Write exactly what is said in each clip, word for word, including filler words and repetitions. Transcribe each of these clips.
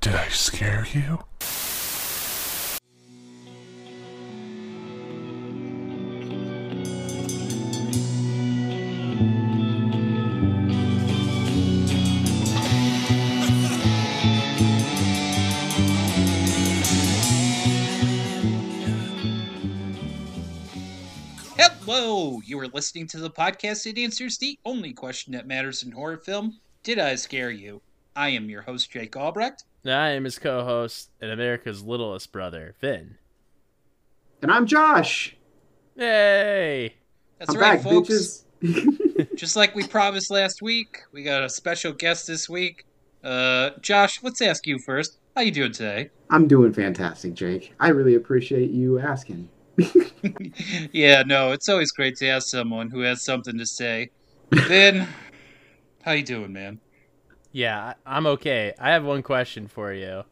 Did I scare you? Hello, you are listening to the podcast that answers the only question that matters in horror film, did I scare you? I am your host, Jake Albrecht. And I am his co-host and America's littlest brother, Finn. And I'm Josh. Yay! That's I'm right, back, folks. Just like we promised last week, we got a special guest this week. Uh, Josh, let's ask you first. How you doing today? I'm doing fantastic, Jake. I really appreciate you asking. Yeah, no, it's always great to ask someone who has something to say. Ben, how you doing, man? Yeah, I'm okay. I have one question for you.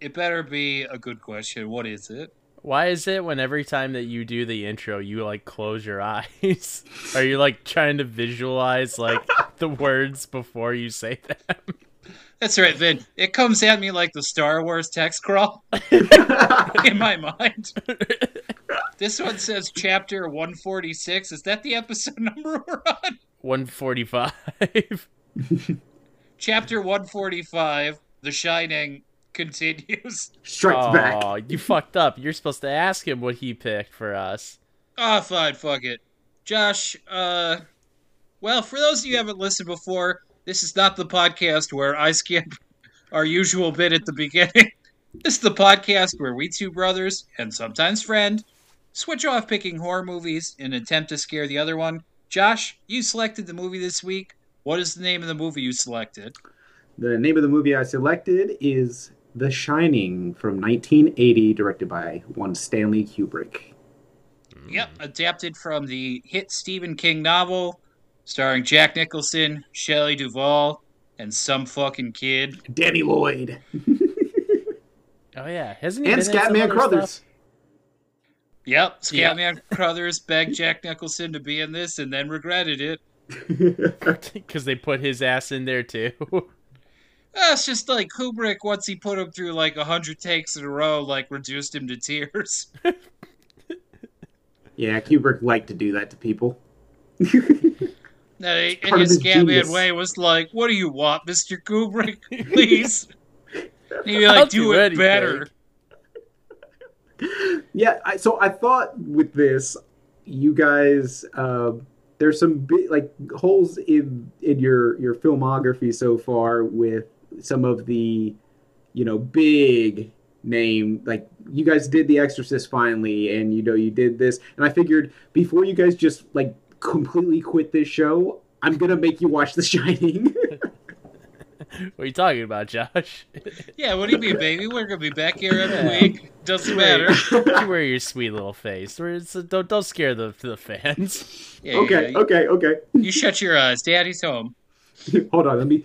It better be a good question. What is it? Why is it when every time that you do the intro, you, like, close your eyes? Are you, like, trying to visualize, like, the words before you say them? That's right, Ben. It comes at me like the Star Wars text crawl in my mind. This one says chapter one forty-six. Is that the episode number we're on? one forty-five. Chapter one forty-five, The Shining, continues. Strikes oh, back. Oh, you fucked up. You're supposed to ask him what he picked for us. Ah, oh, fine. Fuck it. Josh, uh, well, for those of you who haven't listened before, this is not the podcast where I skip our usual bit at the beginning. This is the podcast where we two brothers, and sometimes friend, switch off picking horror movies in an attempt to scare the other one. Josh, you selected the movie this week. What is the name of the movie you selected? The name of the movie I selected is The Shining from nineteen eighty, directed by one Stanley Kubrick. Yep, adapted from the hit Stephen King novel, starring Jack Nicholson, Shelley Duvall, and some fucking kid. Danny Lloyd. Oh, yeah. Hasn't he and Scatman Crothers. Stuff? Yep, Scatman yep. Crothers begged Jack Nicholson to be in this and then regretted it. Because they put his ass in there, too. uh, it's just like Kubrick, once he put him through like one hundred takes in a row, like reduced him to tears. Yeah, Kubrick liked to do that to people. And his Scatman way was like, what do you want, Mister Kubrick? Please. And he'd be like, I'll do, do it better. Yeah, I, so I thought with this, you guys, uh, there's some big, like holes in in your, your filmography so far with some of the, you know, big name. Like you guys did The Exorcist finally, and you know you did this. And I figured before you guys just like completely quit this show, I'm gonna make you watch The Shining. What are you talking about, Josh? Yeah, what do you mean, baby? We're going to be back here every week. Doesn't matter. Don't you wear your sweet little face. Don't, don't scare the, the fans. Yeah, okay, yeah, okay, you, okay. You shut your eyes. Daddy's home. Hold on, let me...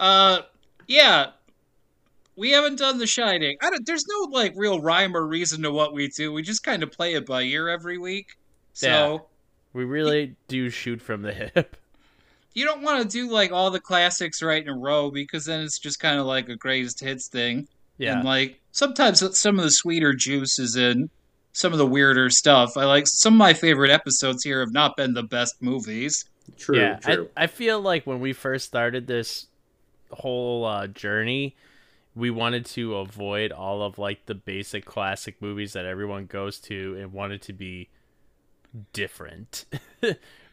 uh, yeah, we haven't done The Shining. I don't, there's no like real rhyme or reason to what we do. We just kind of play it by ear every week. So yeah, we really do shoot from the hip. You don't want to do, like, all the classics right in a row because then it's just kind of like a greatest hits thing. Yeah. And, like, sometimes some of the sweeter juice is in some of the weirder stuff. I like some of my favorite episodes here have not been the best movies. True, yeah, true. I, I feel like when we first started this whole uh, journey, we wanted to avoid all of, like, the basic classic movies that everyone goes to and wanted to be different.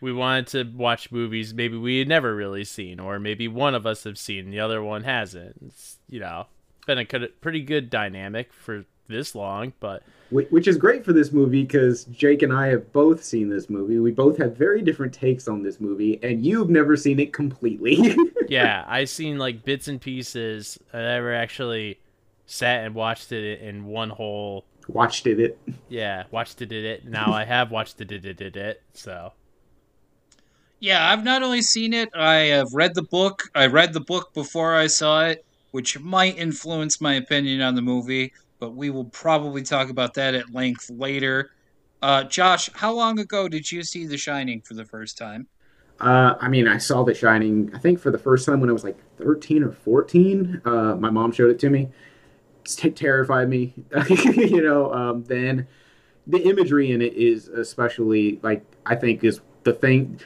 We wanted to watch movies maybe we had never really seen, or maybe one of us have seen and the other one hasn't. It's, you know, been a pretty good dynamic for this long, but which is great for this movie because Jake and I have both seen this movie. We both have very different takes on this movie, and you've never seen it completely. Yeah, I've seen like bits and pieces. I never actually sat and watched it in one whole. Watched it it. Yeah, watched it it it. Now I have watched it it it it it. So. Yeah, I've not only seen it, I have read the book. I read the book before I saw it, which might influence my opinion on the movie, but we will probably talk about that at length later. Uh, Josh, how long ago did you see The Shining for the first time? Uh, I mean, I saw The Shining, I think, for the first time when I was like thirteen or fourteen. Uh, my mom showed it to me. It terrified me. you know, um, then the imagery in it is especially, like, I think is the thing.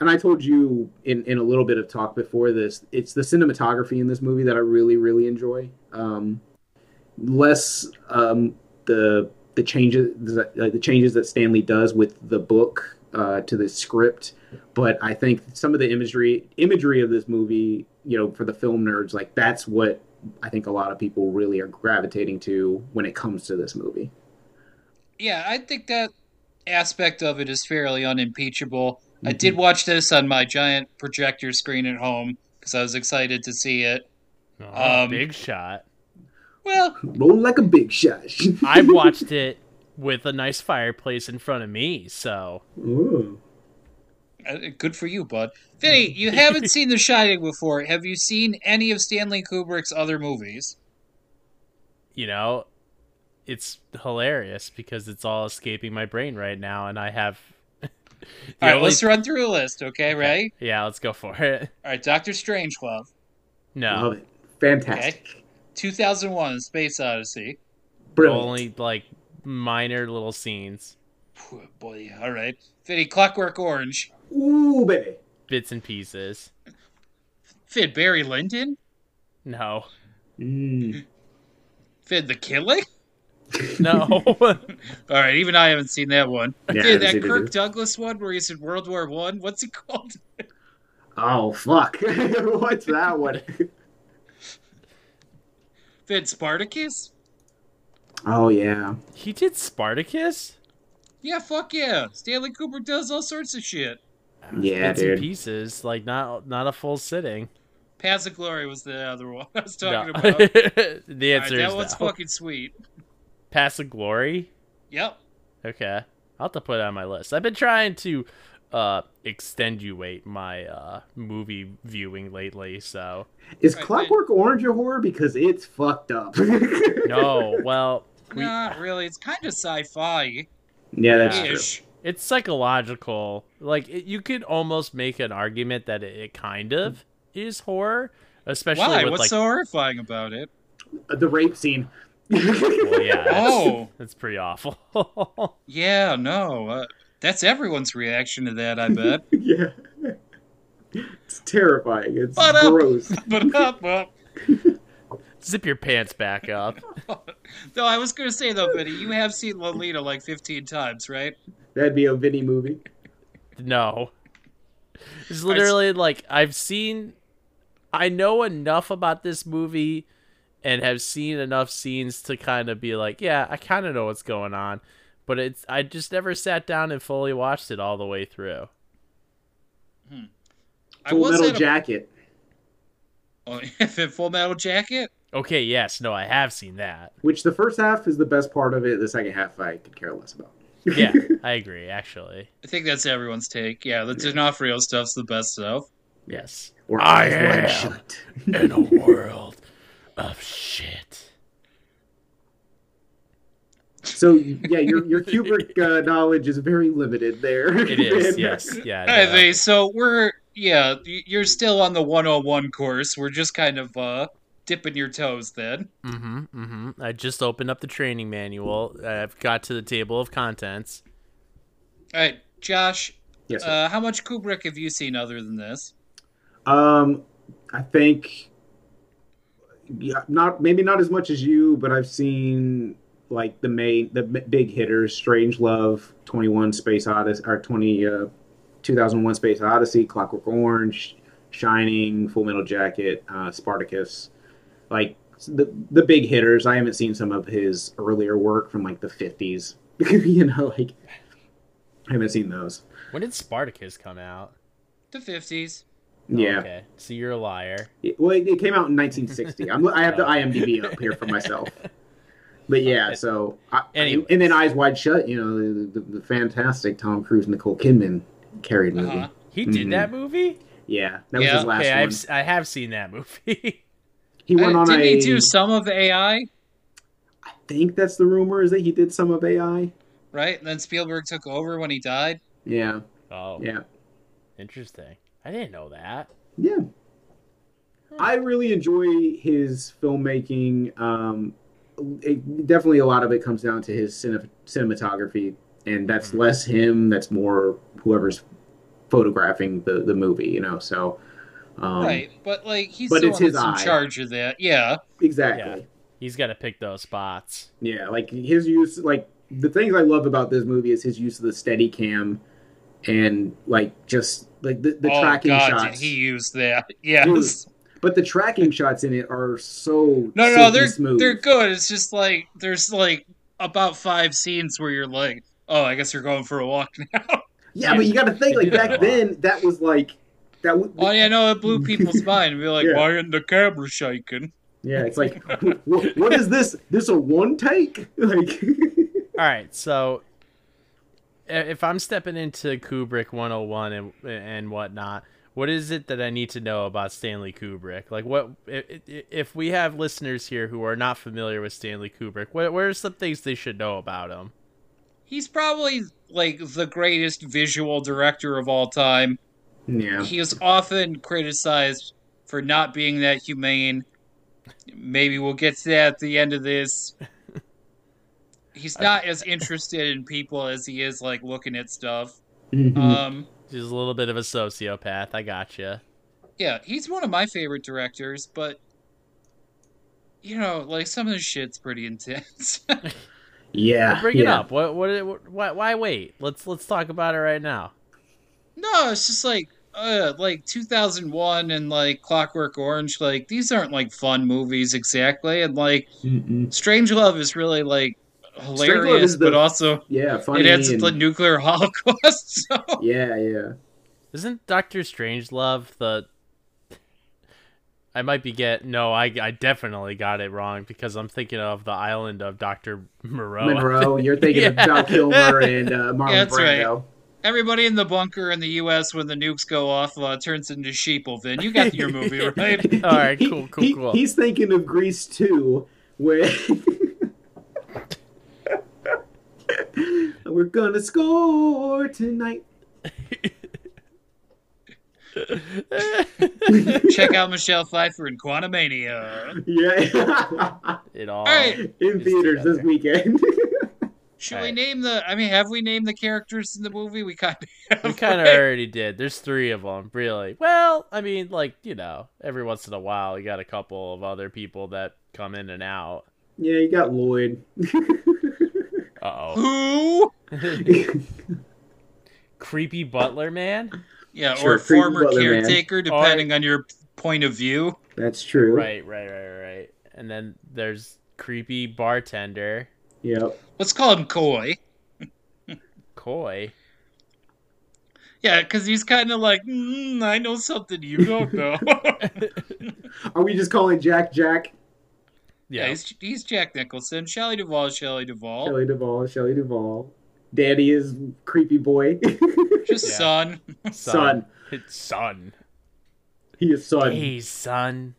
And I told you in, in a little bit of talk before this, it's the cinematography in this movie that I really, really enjoy. Um, less um, the the changes the changes that Stanley does with the book uh, to the script, but I think some of the imagery imagery of this movie, you know, for the film nerds, like that's what I think a lot of people really are gravitating to when it comes to this movie. Yeah, I think that aspect of it is fairly unimpeachable. I did watch this on my giant projector screen at home because I was excited to see it. Oh, um, big shot. Well, roll like a big shot. I watched it with a nice fireplace in front of me, so. Ooh. Uh, good for you, bud. Vinny, you haven't seen The Shining before. Have you seen any of Stanley Kubrick's other movies? You know, it's hilarious because it's all escaping my brain right now, and I have... The All right, only... let's run through a list, okay, Ray? Yeah, let's go for it. All right, Doctor Strangelove. No. Love it. Fantastic. Okay. two thousand one, Space Odyssey. Brilliant. Only, like, minor little scenes. Poor boy. All right. Fitty, Clockwork Orange. Ooh, baby. Bits and pieces. Fit, Barry Lyndon? No. Mm. Fit, The Killing? No. All right, even I haven't seen that one. Yeah, Dude, that Kirk Douglas one where he's in World War One. What's it called? Oh, fuck. What's that one? Did Spartacus? Oh, yeah. He did Spartacus? Yeah, fuck yeah. Stanley Kubrick does all sorts of shit. Yeah, Bits dude. And pieces, like not not a full sitting. Paths of Glory was the other one I was talking no. about. The answer right, is that one's no. fucking sweet. Paths of Glory? Yep. Okay. I'll have to put it on my list. I've been trying to uh, extenuate my uh, movie viewing lately, so... Is right, Clockwork then. Orange a horror? Because it's fucked up. No, well... We... Not really. It's kind of sci-fi. Yeah, that's Ish. true. It's psychological. Like, it, you could almost make an argument that it, it kind of is horror. Especially Why? With, What's like... so horrifying about it? The rape scene. Well, yeah, that's, oh, that's pretty awful. Yeah, no, uh, that's everyone's reaction to that. I bet. Yeah, it's terrifying. It's but gross. Up, but up, up. Zip your pants back up. No, I was gonna say though, Vinny, you have seen Lolita like fifteen times, right? That'd be a Vinny movie. No, it's literally right, so- like I've seen. I know enough about this movie. And have seen enough scenes to kind of be like, yeah, I kind of know what's going on. But it's I just never sat down and fully watched it all the way through. Hmm. Full Metal a... Jacket. Oh, Full Metal Jacket? Okay, yes. No, I have seen that. Which the first half is the best part of it. The second half I could care less about. Yeah, I agree, actually. I think that's everyone's take. Yeah, the D'Onofrio stuff's the best stuff. Yes. Or I am in a world. Of shit. So yeah, your your Kubrick uh, knowledge is very limited there. It is, yes, yeah. No. Anyway, so we're yeah, you're still on the one oh one course. We're just kind of uh, dipping your toes then. Mm-hmm. Mm-hmm. I just opened up the training manual. I've got to the table of contents. All right, Josh. Yes. Uh, how much Kubrick have you seen other than this? Um, I think. Yeah, not maybe not as much as you, but I've seen like the main the big hitters: Strangelove, twenty-one Space Odyssey, or twenty uh, two thousand one Space Odyssey, Clockwork Orange, Shining, Full Metal Jacket, uh, Spartacus, like the the big hitters. I haven't seen some of his earlier work from like the fifties. You know, like I haven't seen those. When did Spartacus come out? The fifties. Oh, yeah. Okay. So you're a liar. It, well, it, it came out in nineteen sixty. I'm, I have the IMDb up here for myself. But yeah, okay. so I, I, and then Eyes Wide Shut. You know, the, the, the fantastic Tom Cruise, Nicole Kidman carried movie. Uh-huh. He did mm-hmm. that movie. Yeah, that yeah. was his last okay, one. I've, I have seen that movie. He went uh, on. Did he do some of A I? I think that's the rumor is that he did some of A I. Right, and then Spielberg took over when he died. Yeah. Oh. Yeah. Interesting. I didn't know that. Yeah. Huh. I really enjoy his filmmaking. Um, it, definitely a lot of it comes down to his cine cinematography, and that's mm-hmm. less him, that's more whoever's photographing the, the movie, you know, so... Um, right, but, like, he's but still in charge of that. Yeah. Exactly. Yeah. He's got to pick those spots. Yeah, like, his use... Like, the things I love about this movie is his use of the Steadicam and, like, just... Like, the, the oh, tracking God, shots. Oh, God, he used that. Yes. Dude, but the tracking shots in it are so... No, no, no they're, smooth. They're good. It's just, like, there's, like, about five scenes where you're like, oh, I guess you're going for a walk now. Yeah, but you got to think, like, back then, that was, like... That w oh yeah, no, it blew people's mind. Be like, yeah. Why isn't the camera shaking? Yeah, it's like, what, what is this? This a one take? Like, all right. So, if I'm stepping into Kubrick one oh one and and whatnot, what is it that I need to know about Stanley Kubrick? Like, what if we have listeners here who are not familiar with Stanley Kubrick? What what are some things they should know about him? He's probably like the greatest visual director of all time. Yeah. He is often criticized for not being that humane. Maybe we'll get to that at the end of this. He's not as interested in people as he is, like, looking at stuff. Mm-hmm. um, He's a little bit of a sociopath. I gotcha. Yeah, he's one of my favorite directors, but, you know, like, some of the shit's pretty intense. Yeah. Bring yeah. it up. What, what, what, why, why wait? Let's, let's talk about it right now. No, it's just like, uh, like two thousand one and like Clockwork Orange. Like these aren't like fun movies exactly, and like mm-mm. Strangelove is really like hilarious, the, but also yeah, funny. It adds and... the nuclear holocaust. So. Yeah, yeah. Isn't Doctor Strangelove the? I might be get no, I I definitely got it wrong because I'm thinking of the island of Doctor Moreau. Monroe, you're thinking yeah. of Val Kilmer and uh, Marlon yeah, that's Brando. Right. Everybody in the bunker in the U S when the nukes go off uh, turns into sheeple. Then you got your movie right. All right, cool, cool, he, cool. He's thinking of Grease two, where we're gonna score tonight. Check out Michelle Pfeiffer in Quantumania. Yeah, it all, all right. in theaters together. This weekend. Should right. we name the... I mean, have we named the characters in the movie? We kind of We kind of right? already did. There's three of them, really. Well, I mean, like, you know, every once in a while, you got a couple of other people that come in and out. Yeah, you got Lloyd. Uh-oh. Who? Creepy butler man? Yeah, sure, or former caretaker, man. Depending right. on your point of view. That's true. Right, right, right, right. And then there's creepy bartender... Yep. Let's call him Coy. Coy? Yeah, because he's kind of like, mm, I know something you don't know. Are we just calling Jack Jack? Yeah, yeah he's, he's Jack Nicholson. Shelley Duvall, Shelley Duvall. Shelley Duvall, Shelley Duvall. Daddy is creepy boy. Just yeah. son. son. Son. It's son. He is son. Hey, son.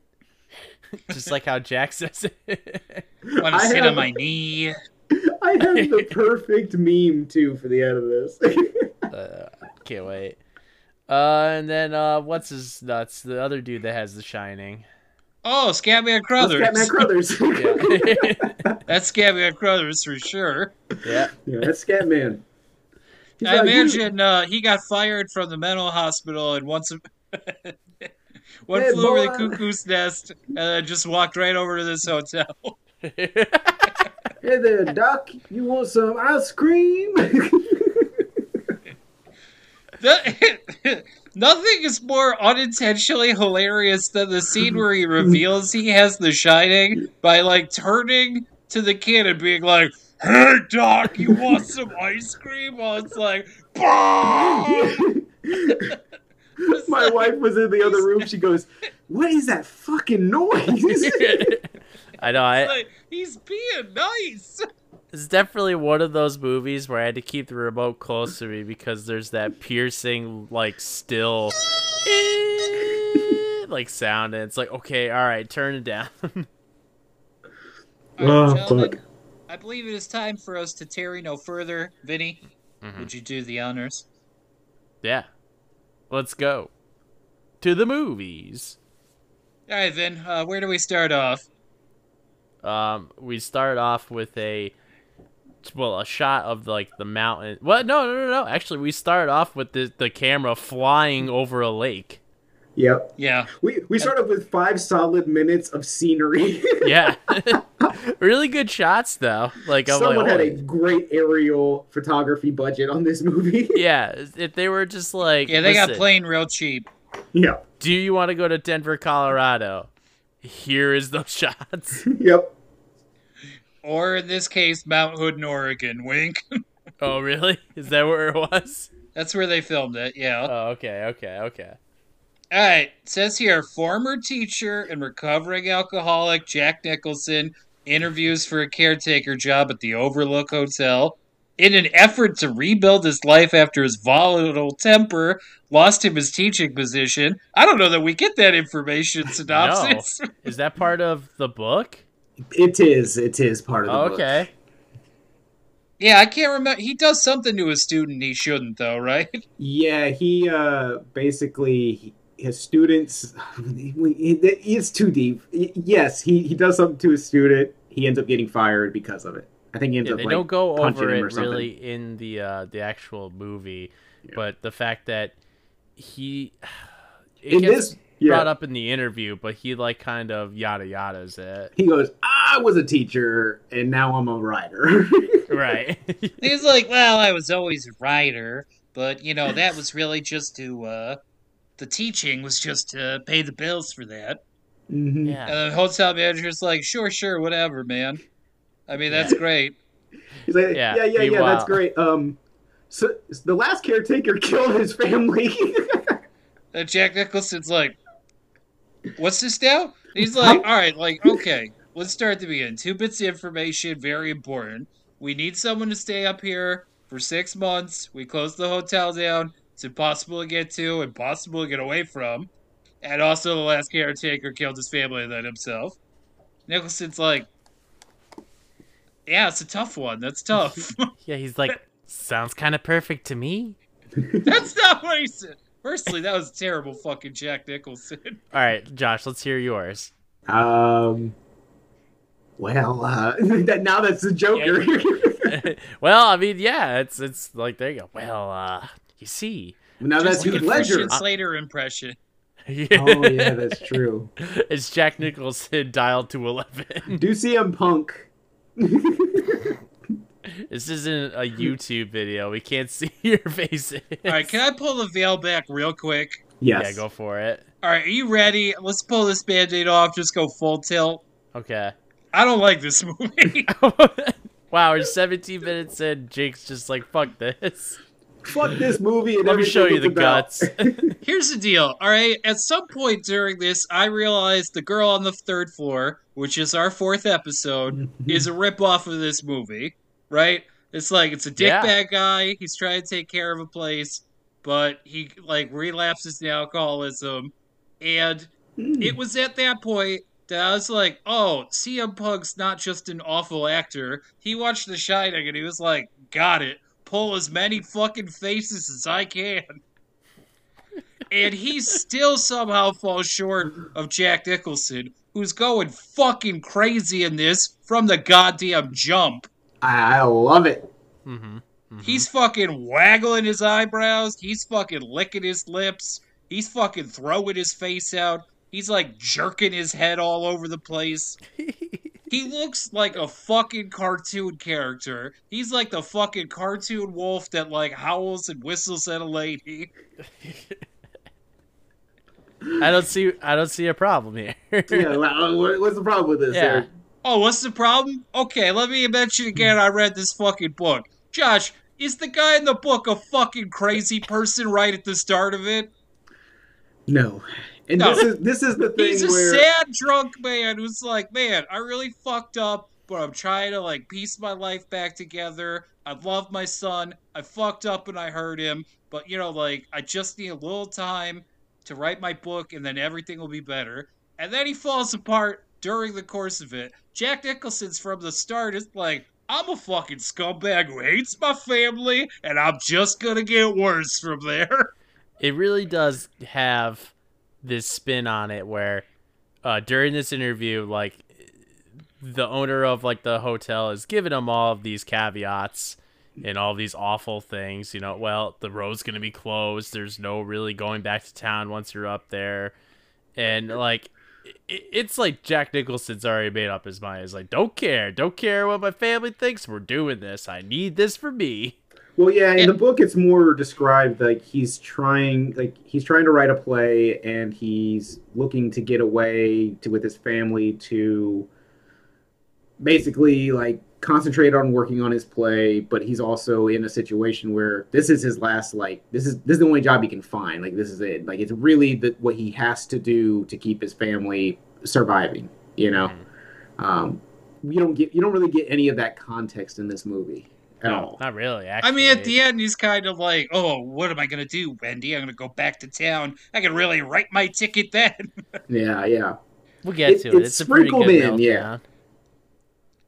Just like how Jack says it. Want to sit on my knee. I have the perfect meme, too, for the end of this. uh, can't wait. Uh, and then, uh, what's his nuts? The other dude that has The Shining. Oh, Scatman Crothers. Oh, Scatman Crothers. Yeah. That's Scatman Crothers for sure. Yeah, yeah that's Scatman. He's I like, imagine uh, he got fired from the mental hospital and once... A One hey, flew boy. over the cuckoo's nest and I just walked right over to this hotel. Hey there, Doc. You want some ice cream? the, nothing is more unintentionally hilarious than the scene where he reveals he has The Shining by, like, turning to the kid and being like, hey, Doc, you want some ice cream? Well, it's like, boom! My like, wife was in the other room. She goes, "What is that fucking noise?" I know. I, like, he's being nice. It's definitely one of those movies where I had to keep the remote close to me because there's that piercing, like, still, like, sound, and it's like, okay, all right, turn it down. All right, oh, I believe it is time for us to tarry no further. Vinny, mm-hmm. would you do the honors? Yeah. Let's go to the movies. All right, Vin, uh, where do we start off? Um, we start off with a, well, a shot of like the mountain. What? No, no, no, no. Actually, we start off with the the camera flying over a lake. Yep. Yeah. We we start off with five solid minutes of scenery. Yeah. Really good shots though. Like I'm someone like, had oh. a great aerial photography budget on this movie. Yeah. If they were just like yeah, they got plane real cheap. Yeah. Do you want to go to Denver, Colorado? Here is those shots. Yep. Or in this case, Mount Hood, Oregon. Wink. Oh, really? Is that where it was? That's where they filmed it. Yeah. Oh, okay. Okay. Okay. All right, it says here, former teacher and recovering alcoholic Jack Nicholson interviews for a caretaker job at the Overlook Hotel. In an effort to rebuild his life after his volatile temper lost him his teaching position. I don't know that we get that information synopsis. No. Is that part of the book? It is. It is part of the oh, book. Okay. Yeah, I can't remember. He does something to a student he shouldn't, though, right? Yeah, he uh, basically... He his students, it's too deep. Yes, he, he does something to his student. He ends up getting fired because of it. I think he ends yeah, up they like, don't go punching over him or it really something. In the uh, the actual movie, yeah. But the fact that he it in gets this, brought yeah. up in the interview, but he like kind of yada yadas it. He goes, "I was a teacher, and now I'm a writer." Right? He's like, "Well, I was always a writer, but you know that was really just to." Uh, The teaching was just to pay the bills for that. Mm-hmm. Yeah. And the hotel manager's like, sure, sure, whatever, man. I mean, that's yeah. great. He's like, yeah, yeah, yeah, yeah that's great. Um, so the last caretaker killed his family. And Jack Nicholson's like, what's this now? And he's like, all right, like, okay, let's start at the beginning. Two bits of information, very important. We need someone to stay up here for six months. We close the hotel down. It's impossible to get to, impossible to get away from. And also the last caretaker killed his family and then himself. Nicholson's like, yeah, it's a tough one. That's tough. Yeah, he's like, sounds kind of perfect to me. That's not what he said. Firstly, that was terrible fucking Jack Nicholson. All right, Josh, let's hear yours. Um, Well, uh, now that's the Joker. Yeah. Well, I mean, yeah, it's it's like, there you go. Well, uh... You see, now that's Heath Ledger. Slater impression. Yeah. Oh yeah, that's true. It's Jack Nicholson dialed to eleven. Do C M Punk. This isn't a YouTube video. We can't see your faces. All right, can I pull the veil back real quick? Yes. Yeah, go for it. All right, are you ready? Let's pull this Band-Aid off. Just go full tilt. Okay. I don't like this movie. Wow, we're seventeen minutes in. Jake's just like, fuck this. Fuck this movie. And let me show you the about. Guts. Here's the deal, all right? At some point during this, I realized The Girl on the Third Floor, which is our fourth episode, is a ripoff of this movie, right? It's like, it's a dickbag yeah. guy. He's trying to take care of a place, but he, like, relapses to alcoholism. And mm. it was at that point that I was like, oh, C M Punk's not just an awful actor. He watched The Shining, and he was like, got it. Pull as many fucking faces as I can. And he still somehow falls short of Jack Nicholson, who's going fucking crazy in this from the goddamn jump. I, I love it. Mm-hmm. Mm-hmm. He's fucking waggling his eyebrows. He's fucking licking his lips. He's fucking throwing his face out. He's like jerking his head all over the place. He looks like a fucking cartoon character. He's like the fucking cartoon wolf that, like, howls and whistles at a lady. I don't see I don't see a problem here. Yeah, what's the problem with this? Yeah. Eric? Oh, what's the problem? Okay, let me mention again I read this fucking book. Josh, is the guy in the book a fucking crazy person right at the start of it? No. And no. this is this is the thing. He's a where... sad drunk man who's like, man, I really fucked up, but I'm trying to like piece my life back together. I love my son. I fucked up and I hurt him, but you know, like I just need a little time to write my book, and then everything will be better. And then he falls apart during the course of it. Jack Nicholson's from the start is like, I'm a fucking scumbag who hates my family, and I'm just gonna get worse from there. it really does have this spin on it where uh, during this interview, like, the owner of, like, the hotel is giving them all of these caveats and all these awful things. You know, well, the road's going to be closed. There's no really going back to town once you're up there. And, like, it, it's like Jack Nicholson's already made up his mind. He's like, don't care. Don't care what my family thinks. We're doing this. I need this for me. Well, yeah, in and, the book it's more described like he's trying like he's trying to write a play and he's looking to get away to, with his family to basically like concentrate on working on his play, but he's also in a situation where this is his last like this is this is the only job he can find. Like this is it. Like it's really the, what he has to do to keep his family surviving, you know. Um, you don't get you don't really get any of that context in this movie. No, not really, actually. I mean, at the end, he's kind of like, oh, what am I going to do, Wendy? I'm going to go back to town. I can really write my ticket then. yeah, yeah. We'll get it, to it. It's, it's a pretty good in, yeah.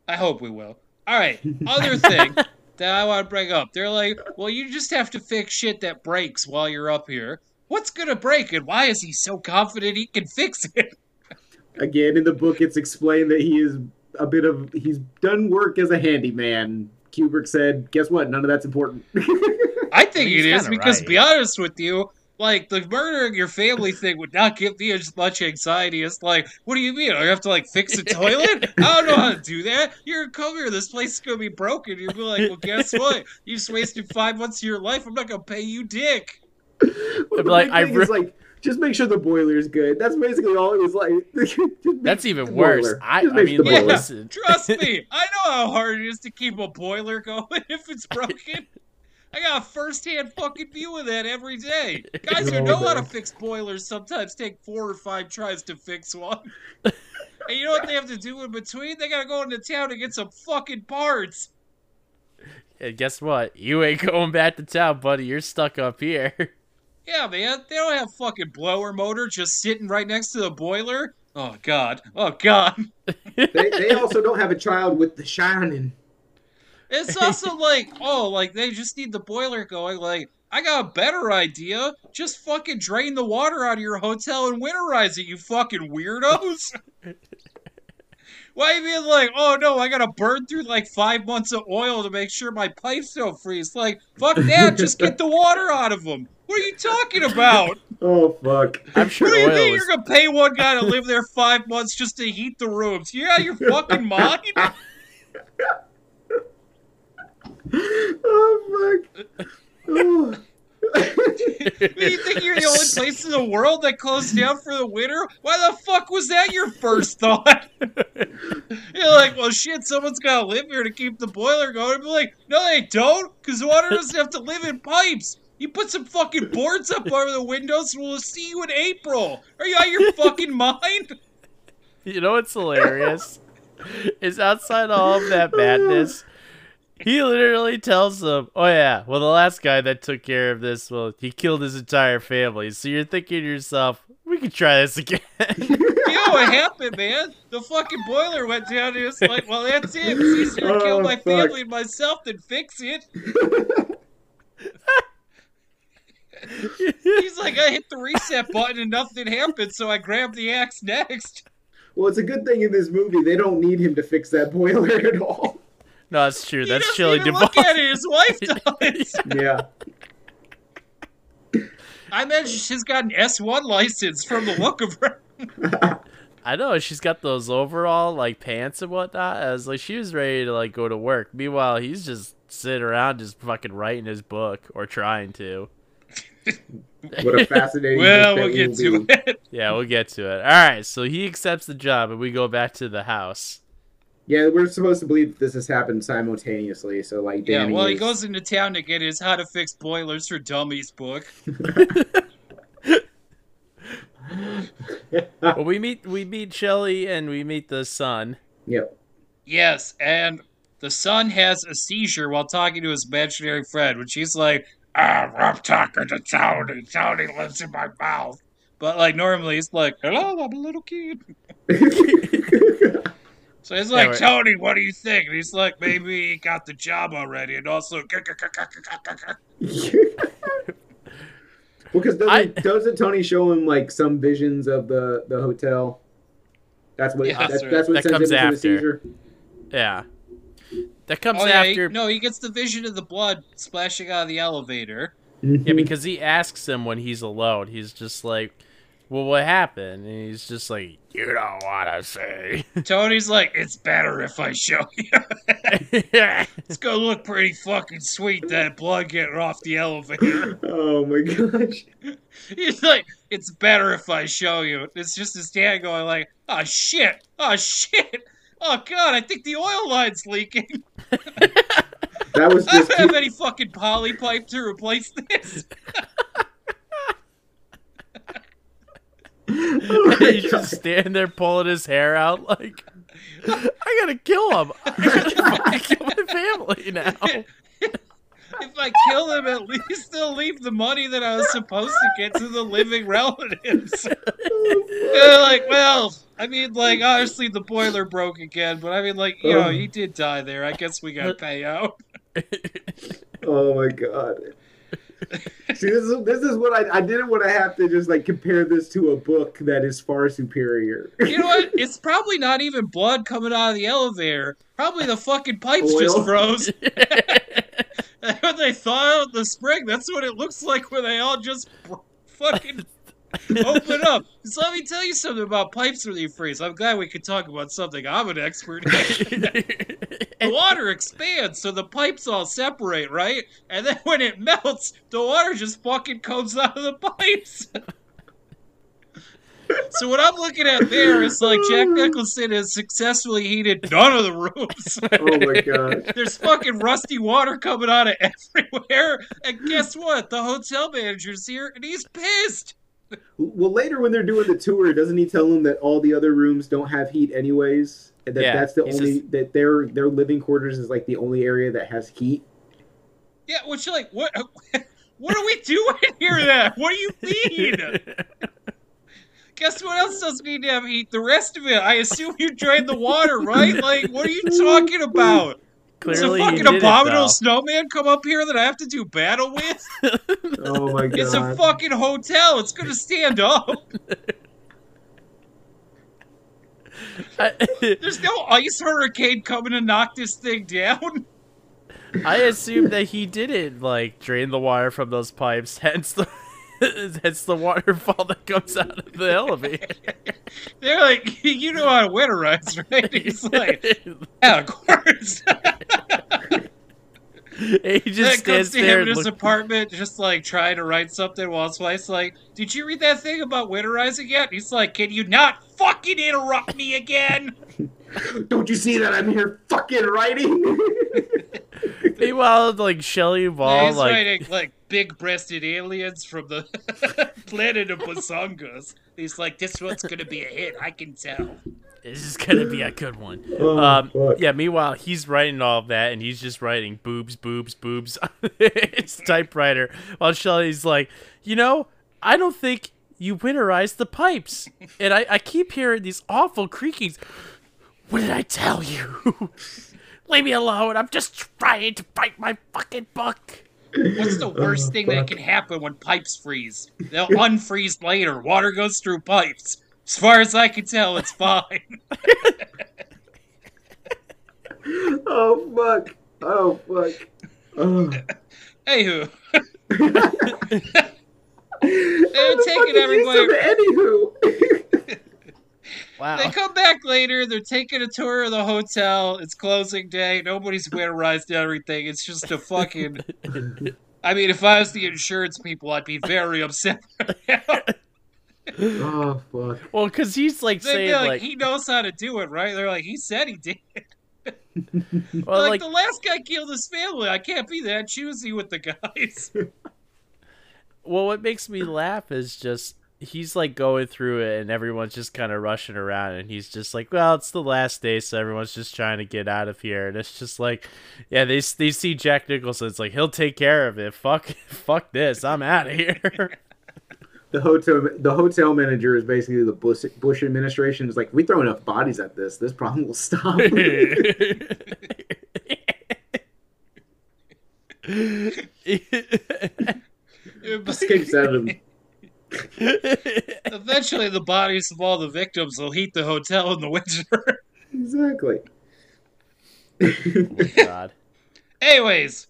I hope we will. All right, other thing that I want to bring up. They're like, well, you just have to fix shit that breaks while you're up here. What's going to break, and why is he so confident he can fix it? Again, in the book, it's explained that he is a bit of, he's done work as a handyman. Kubrick said, guess what? None of that's important. I think it is because, right. To be honest with you, like the murdering your family thing would not give me as much anxiety as like, what do you mean? I have to like fix a toilet? I don't know how to do that. You're a comer. This place is going to be broken. You'll be like, well, guess what? You just wasted five months of your life. I'm not going to pay you dick. Well, the like, I re- is, like, just make sure the boiler's good. That's basically all it was like. That's even worse. I, I mean, yeah, listen. Trust me. I know how hard it is to keep a boiler going if it's broken. I got a first-hand fucking view of that every day. Guys who know how to fix boilers sometimes take four or five tries to fix one. And you know what they have to do in between? They got to go into town and get some fucking parts. And guess what? You ain't going back to town, buddy. You're stuck up here. Yeah, man, they don't have fucking blower motor just sitting right next to the boiler. Oh, God. Oh, God. they, they also don't have a child with The Shining. It's also like, oh, like, they just need the boiler going. Like, I got a better idea. Just fucking drain the water out of your hotel and winterize it, you fucking weirdos. Why are you being like, oh, no, I got to burn through, like, five months of oil to make sure my pipes don't freeze. Like, fuck that. Just get the water out of them. What are you talking about? Oh, fuck. I'm sure what do you oil mean was... you're going to pay one guy to live there five months just to heat the rooms? You're out of your fucking mind? Oh, fuck. Oh. You think you're the only place in the world that closed down for the winter? Why the fuck was that your first thought? You're like, well, shit, someone's got to live here to keep the boiler going. I'd be like, no, they don't, because water doesn't have to live in pipes. You put some fucking boards up over the windows and we'll see you in April. Are you out of your fucking mind? You know what's hilarious? Is outside all of that madness, he literally tells them, oh yeah, well the last guy that took care of this, well, he killed his entire family. So you're thinking to yourself, we could try this again. You know what happened, man? The fucking boiler went down and it's like, well, that's it. It's easier to kill my family and myself than fix it. He's like, I hit the reset button and nothing happened, so I grabbed the axe next. Well, it's a good thing in this movie they don't need him to fix that boiler at all. No, that's true. He that's Shelley Duvall. Look at it, his wife does. Yeah. I imagine she's got an S one license from the look of her. I know she's got those overall like pants and whatnot. I was like, she was ready to like go to work. Meanwhile, he's just sitting around, just fucking writing his book or trying to. What a fascinating well we'll get to it. Yeah, we'll get to it. Alright, so he accepts the job and we go back to the house. Yeah, we're supposed to believe this has happened simultaneously, so like Danny yeah well is... he goes into town to get his How to Fix Boilers for Dummies book. Well, we meet we meet Shelley and we meet the son. Yep. Yes, and the son has a seizure while talking to his imaginary friend, which he's like, ah, I'm talking to Tony. Tony lives in my mouth. But, like, normally he's like, hello, I'm a little kid. So he's like, Tony, what do you think? And he's like, maybe he got the job already. And also, Because doesn't, I, doesn't Tony show him like some visions of the, the hotel? That's what. Yeah, that's, that's, right. that's what that sends comes him after. Into the seizure. Yeah, that comes oh, yeah, after. He, no, he gets the vision of the blood splashing out of the elevator. Mm-hmm. Yeah, because he asks him when he's alone. He's just like, "Well, what happened?" And he's just like, "You don't want to say." Tony's like, "It's better if I show you." Yeah. It's gonna look pretty fucking sweet, that blood getting off the elevator. Oh my gosh. He's like, "It's better if I show you." It's just his dad going like, "Oh shit! Oh shit! Oh god! I think the oil line's leaking." That was just I don't have any fucking poly pipe to replace this. Oh, and he's just standing there pulling his hair out like, I gotta kill him. I gotta fucking kill my family now. If I kill him, at least they'll leave the money that I was supposed to get to the living relatives. They're like, well, I mean, like, obviously the boiler broke again, but I mean, like, you oh. know, he did die there. I guess we gotta pay out. Oh my god. See, this is, this is what I, I didn't want to have to just, like, compare this to a book that is far superior. You know what? It's probably not even blood coming out of the elevator. Probably the fucking pipes Oil. just froze. When they thaw out the spring, that's what it looks like when they all just fucking open up. So let me tell you something about pipes when you freeze. I'm glad we could talk about something I'm an expert in. The water expands, so the pipes all separate, right? And then when it melts, the water just fucking comes out of the pipes. So what I'm looking at there is like Jack Nicholson has successfully heated none of the rooms. Oh my god! There's fucking rusty water coming out of everywhere, and guess what? The hotel manager's here, and he's pissed. Well, later when they're doing the tour, doesn't he tell them that all the other rooms don't have heat anyways? That yeah, that's the only just, that their their living quarters is like the only area that has heat. Yeah, which like what what are we doing here? Then what do you mean? Guess what else doesn't need to have heat? The rest of it. I assume you drained the water, right? Like, what are you talking about? Clearly, it's a fucking abominable it, snowman come up here that I have to do battle with. Oh my god! It's a fucking hotel. It's gonna stand up. I, There's no ice hurricane coming to knock this thing down. I assume that he didn't like drain the water from those pipes, hence the hence the waterfall that comes out of the elevator. They're like, you know how to winterize, right? He's like, yeah, of course. He just goes to him in his apartment, just like trying to write something while his wife's like, "Did you read that thing about winterizing yet?" He's like, "Can you not fucking interrupt me again? Don't you see that I'm here fucking writing?" Meanwhile, like Shelley Duvall, yeah, he's like writing like big-breasted aliens from the planet of Basangas. He's like, "This one's gonna be a hit. I can tell. This is gonna be a good one." Oh, um, yeah. Meanwhile, he's writing all of that, and he's just writing boobs, boobs, boobs. It's typewriter. While Shelley's like, you know, I don't think you winterized the pipes, and I, I keep hearing these awful creakings. What did I tell you? Leave me alone. I'm just trying to write my fucking book. What's the worst oh, thing fuck. that can happen when pipes freeze? They'll unfreeze later. Water goes through pipes. As far as I can tell, it's fine. Oh, fuck. Oh, fuck. Oh. Anywho. They're taking everybody. Anywho. Wow. They come back later. They're taking a tour of the hotel. It's closing day. Nobody's winterized everything. It's just a fucking. I mean, if I was the insurance people, I'd be very upset. Oh fuck! Well, because he's like they saying like, like he knows how to do it, right? They're like, he said he did. Well, like, like the last guy killed his family. I can't be that choosy with the guys. Well, what makes me laugh is just he's like going through it, and everyone's just kind of rushing around, and he's just like, "Well, it's the last day, so everyone's just trying to get out of here." And it's just like, yeah, they they see Jack Nicholson. It's like he'll take care of it. Fuck, fuck this. I'm out of here. The hotel, the hotel manager is basically the Bush, Bush administration. Is like, we throw enough bodies at this, this problem will stop. Escapes out of Eventually, the bodies of all the victims will heat the hotel in the winter. Exactly. Oh my God. Anyways,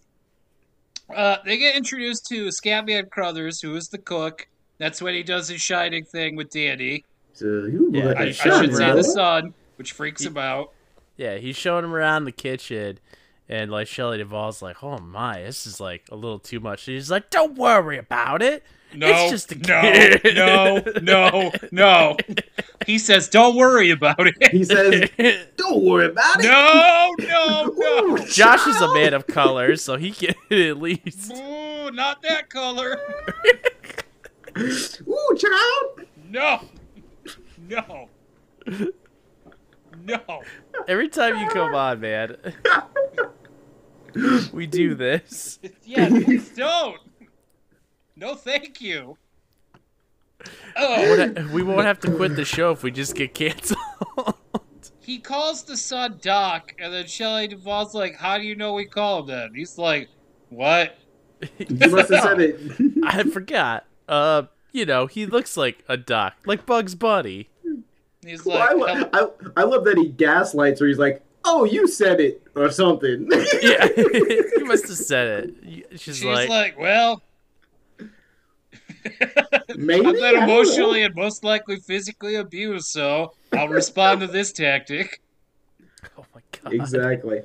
uh, they get introduced to Scatman Crothers, who is the cook. That's when he does his Shining thing with Danny. So you yeah, like I, I should say the son, which freaks he, him out. Yeah, he's showing him around the kitchen, and like Shelley Duvall's like, "Oh my, this is like a little too much." And he's like, "Don't worry about it. No, it's just a kid." no, no, no, no. He says, "Don't worry about it." He says, "Don't worry about it." No, no, no. Ooh, Josh child. is a man of color, so he can at least. Ooh, not that color. Ooh, child. No, no, no. Every time you come on, man, we do this. Yeah, please don't. No, thank you. Oh, we won't have to quit the show if we just get canceled. He calls the son Doc, and then Shelley Duvall's like, "How do you know we call him that?" He's like, "What?" You must have said it. I forgot. Uh, you know, he looks like a doc, like Bugs Bunny. He's like, well, I, I, I love that he gaslights where he's like, "Oh, you said it," or something. Yeah, you must have said it. She's, She's like, like, "Well." Maybe? I'm not emotionally and most likely physically abused, so I'll respond to this tactic. Oh my God. Exactly.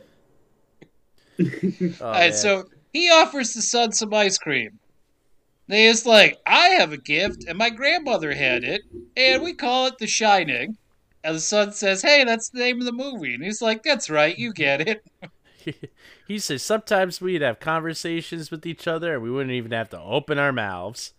Oh, Alright, so he offers the son some ice cream. And he's like, "I have a gift, and my grandmother had it, and we call it The Shining." And the son says, "Hey, that's the name of the movie." And he's like, "That's right, you get it." He says, "Sometimes we'd have conversations with each other, and we wouldn't even have to open our mouths."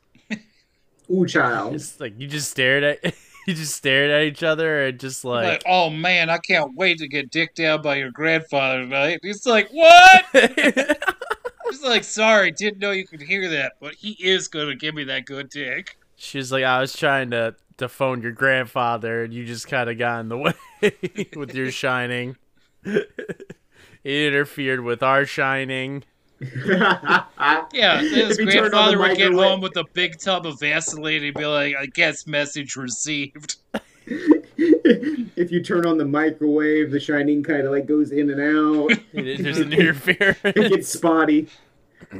Ooh, child! It's like you just stared at you just stared at each other, and just like, like, "Oh man, I can't wait to get dicked down by your grandfather tonight." He's like, "What?" He's like, "Sorry, didn't know you could hear that, but he is gonna give me that good dick." She's like, "I was trying to to phone your grandfather, and you just kind of got in the way with your Shining." It interfered with our Shining. Yeah, his grandfather would get home with a big tub of Vaseline and be like, "I guess message received." If you turn on the microwave, the Shining kind of like goes in and out. There's an interference. It gets spotty.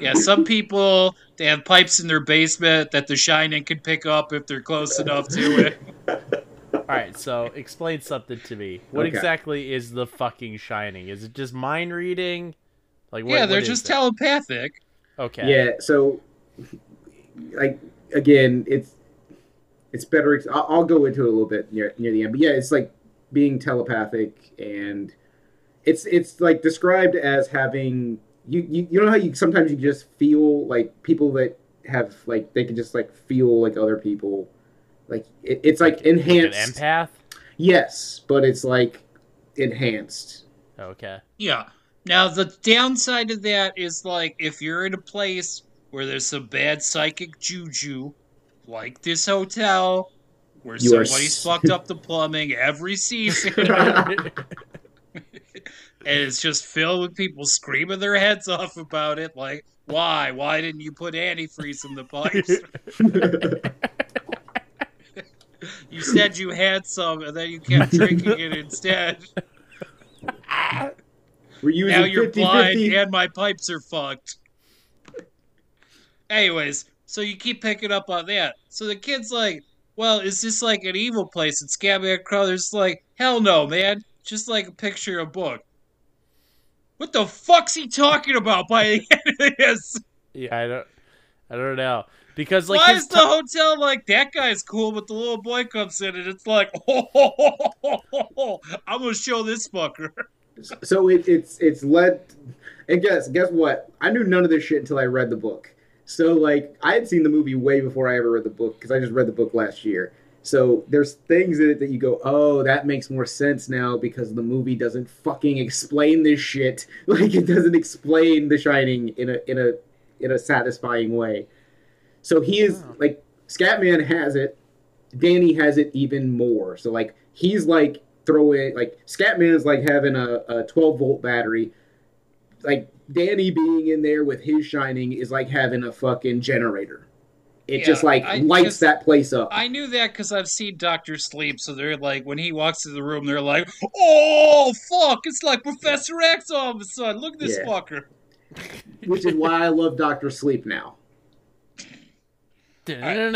Yeah, some people, they have pipes in their basement that the Shining can pick up if they're close enough to it. All right, so explain something to me. What okay. exactly is the fucking Shining? Is it just mind reading? Like, what, yeah, they're what just telepathic. It? Okay. Yeah, so, like, again, it's it's better. I'll, I'll go into it a little bit near near the end, but yeah, it's like being telepathic, and it's it's like described as having you you, you know how you sometimes you just feel like people that have like they can just like feel like other people. Like it, it's like, like enhanced like an empath? Yes, but it's like enhanced. Okay. Yeah. Now the downside of that is like if you're in a place where there's some bad psychic juju, like this hotel, where you somebody's s- fucked up the plumbing every season, and it's just filled with people screaming their heads off about it. Like, why? Why didn't you put antifreeze in the pipes? You said you had some, and then you kept drinking it instead. We're using now you're fifty, blind, fifty. And my pipes are fucked. Anyways, so you keep picking up on that. So the kid's like, "Well, is this like an evil place?" And Scatman Crothers like, "Hell no, man. Just like a picture of a book." What the fuck's he talking about by the end of this? Yeah, I don't, I don't know. Because like why is the t- hotel like that guy's cool, but the little boy comes in and it's like, "Oh, ho, ho, ho, ho, ho. I'm gonna show this fucker." So it, it's it's led, and guess guess what? I knew none of this shit until I read the book. So like I had seen the movie way before I ever read the book because I just read the book last year. So there's things in it that you go, "Oh, that makes more sense now because the movie doesn't fucking explain this shit. Like it doesn't explain The Shining in a in a in a satisfying way." So he is, wow. like, Scatman has it, Danny has it even more. So, like, he's, like, throwing, like, Scatman is, like, having a, a twelve-volt battery. Like, Danny being in there with his Shining is, like, having a fucking generator. It yeah, just like I lights just, that place up. I knew that because I've seen Doctor Sleep. So they're like, when he walks into the room, they're like, "Oh fuck!" It's like Professor X all of a sudden. Look at this yeah. fucker. Which is why I love Doctor Sleep now. In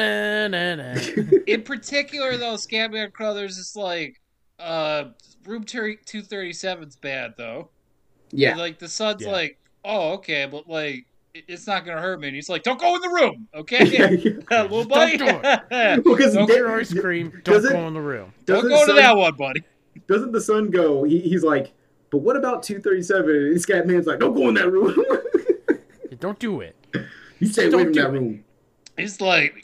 particular, though, Scatman Crothers is like, uh, room two thirty-seven's bad though. Yeah, and, like the son's yeah. like, "Oh, okay," but like, it's not gonna hurt me. And he's like, "Don't go in the room, okay, little buddy." Don't do it. Because don't get ice cream. Don't go in the room. Don't go son, to that one, buddy. Doesn't the son go? He, he's like, "But what about two thirty-seven?" And Scatman's like, "Don't go in that room." Don't do it. You stay away from that room. It's like,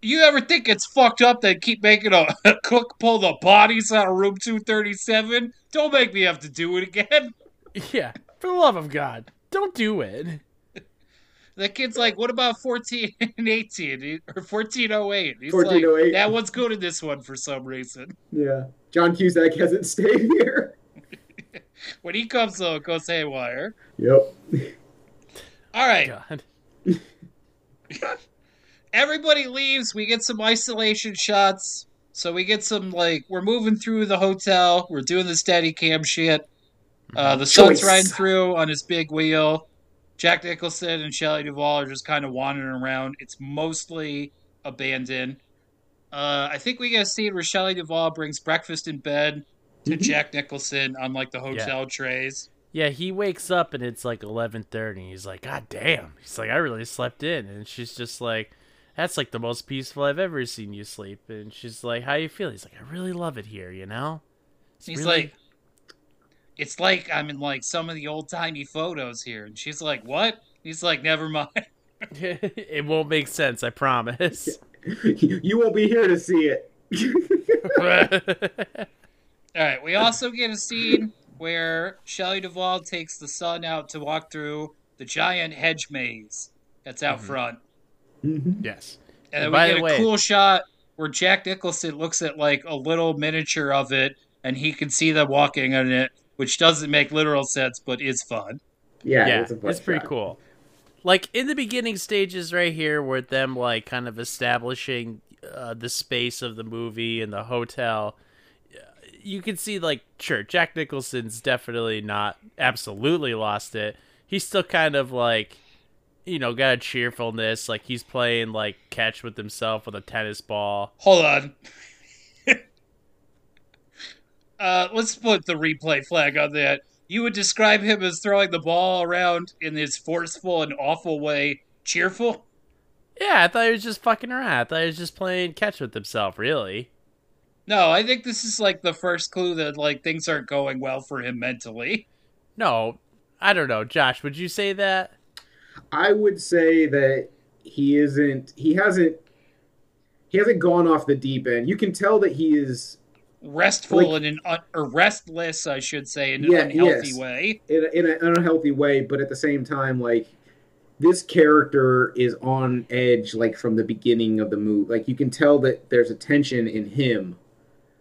you ever think it's fucked up that keep making a, a cook pull the bodies out of room two thirty-seven? Don't make me have to do it again. Yeah, for the love of God, don't do it. The kid's like, what about fourteen and eighteen? Or fourteen oh eight? He's fourteen oh eight. Like, that one's good in this one for some reason. Yeah. John Cusack hasn't stayed here. When he comes, though, it goes haywire. Yep. All right. God. Everybody leaves. We get some isolation shots. So we get some, like, we're moving through the hotel. We're doing the Steadicam shit. Uh, the sun's riding through on his big wheel. Jack Nicholson and Shelley Duvall are just kind of wandering around. It's mostly abandoned. Uh, I think we got a scene where Shelley Duvall brings breakfast in bed to mm-hmm. Jack Nicholson on, like, the hotel yeah. trays. Yeah, he wakes up and it's, like, eleven thirty. And he's like, God damn. He's like, I really slept in. And she's just like, that's, like, the most peaceful I've ever seen you sleep. And she's like, how you feel? He's like, I really love it here, you know? It's he's really... like... It's like I'm in, like, some of the old-timey photos here. And she's like, what? He's like, never mind. It won't make sense, I promise. You won't be here to see it. All right, we also get a scene where Shelley Duvall takes the son out to walk through the giant hedge maze that's out mm-hmm. front. Mm-hmm. Yes. And then and we by get the a way, cool shot where Jack Nicholson looks at, like, a little miniature of it, and he can see them walking on it. Which doesn't make literal sense, but is fun. Yeah, yeah it's, a fun it's pretty shot. Cool. Like, in the beginning stages right here, where them, like, kind of establishing uh, the space of the movie and the hotel, you can see, like, sure, Jack Nicholson's definitely not absolutely lost it. He's still kind of, like, you know, got a cheerfulness. Like, he's playing, like, catch with himself with a tennis ball. Hold on. Uh, let's put the replay flag on that. You would describe him as throwing the ball around in this forceful and awful way. Cheerful? Yeah, I thought he was just fucking around. I thought he was just playing catch with himself, really. No, I think this is, like, the first clue that, like, things aren't going well for him mentally. No, I don't know. Josh, would you say that? I would say that he isn't... He hasn't... He hasn't gone off the deep end. You can tell that he is... Restful like, in an un- or restless, I should say, in an yeah, unhealthy yes. way. In, a, in an unhealthy way, but at the same time, like, this character is on edge, like, from the beginning of the movie. Like, you can tell that there's a tension in him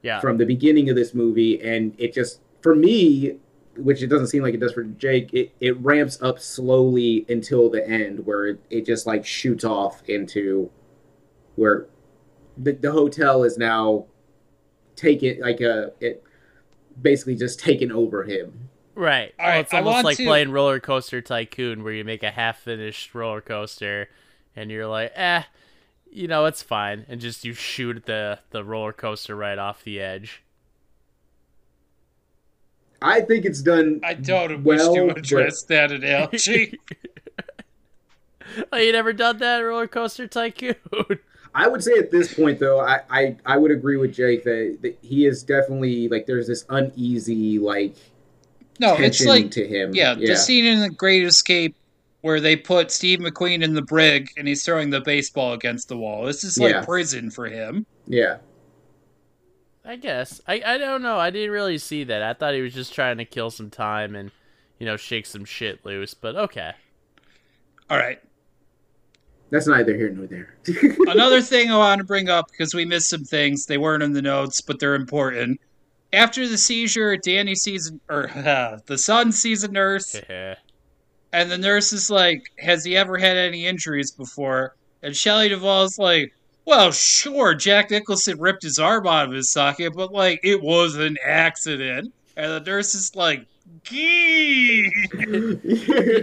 yeah. from the beginning of this movie, and it just, for me, which it doesn't seem like it does for Jake, it, it ramps up slowly until the end, where it, it just, like, shoots off into where the, the hotel is now... take it like a it basically just taken over him. Right. All right. Well, it's almost like to... playing Roller Coaster Tycoon where you make a half finished roller coaster and you're like, eh, you know, it's fine. And just you shoot the, the roller coaster right off the edge. I think it's done. I don't well, wish to address but... that analogy. Oh, you never done that Roller Coaster Tycoon? I would say at this point, though, I, I, I would agree with Jake that, that he is definitely, like, there's this uneasy, like, no, tension it's like, to him. Yeah, yeah, the scene in The Great Escape where they put Steve McQueen in the brig and he's throwing the baseball against the wall. This is, like, yeah. prison for him. Yeah. I guess. I, I don't know. I didn't really see that. I thought he was just trying to kill some time and, you know, shake some shit loose, but okay. All right. That's neither here nor there. Another thing I want to bring up, because we missed some things. They weren't in the notes, but they're important. After the seizure, Danny sees... or uh, the son sees a nurse. And the nurse is like, has he ever had any injuries before? And Shelley Duvall's like, well, sure, Jack Nicholson ripped his arm out of his socket, but, like, it was an accident. And the nurse is like, gee.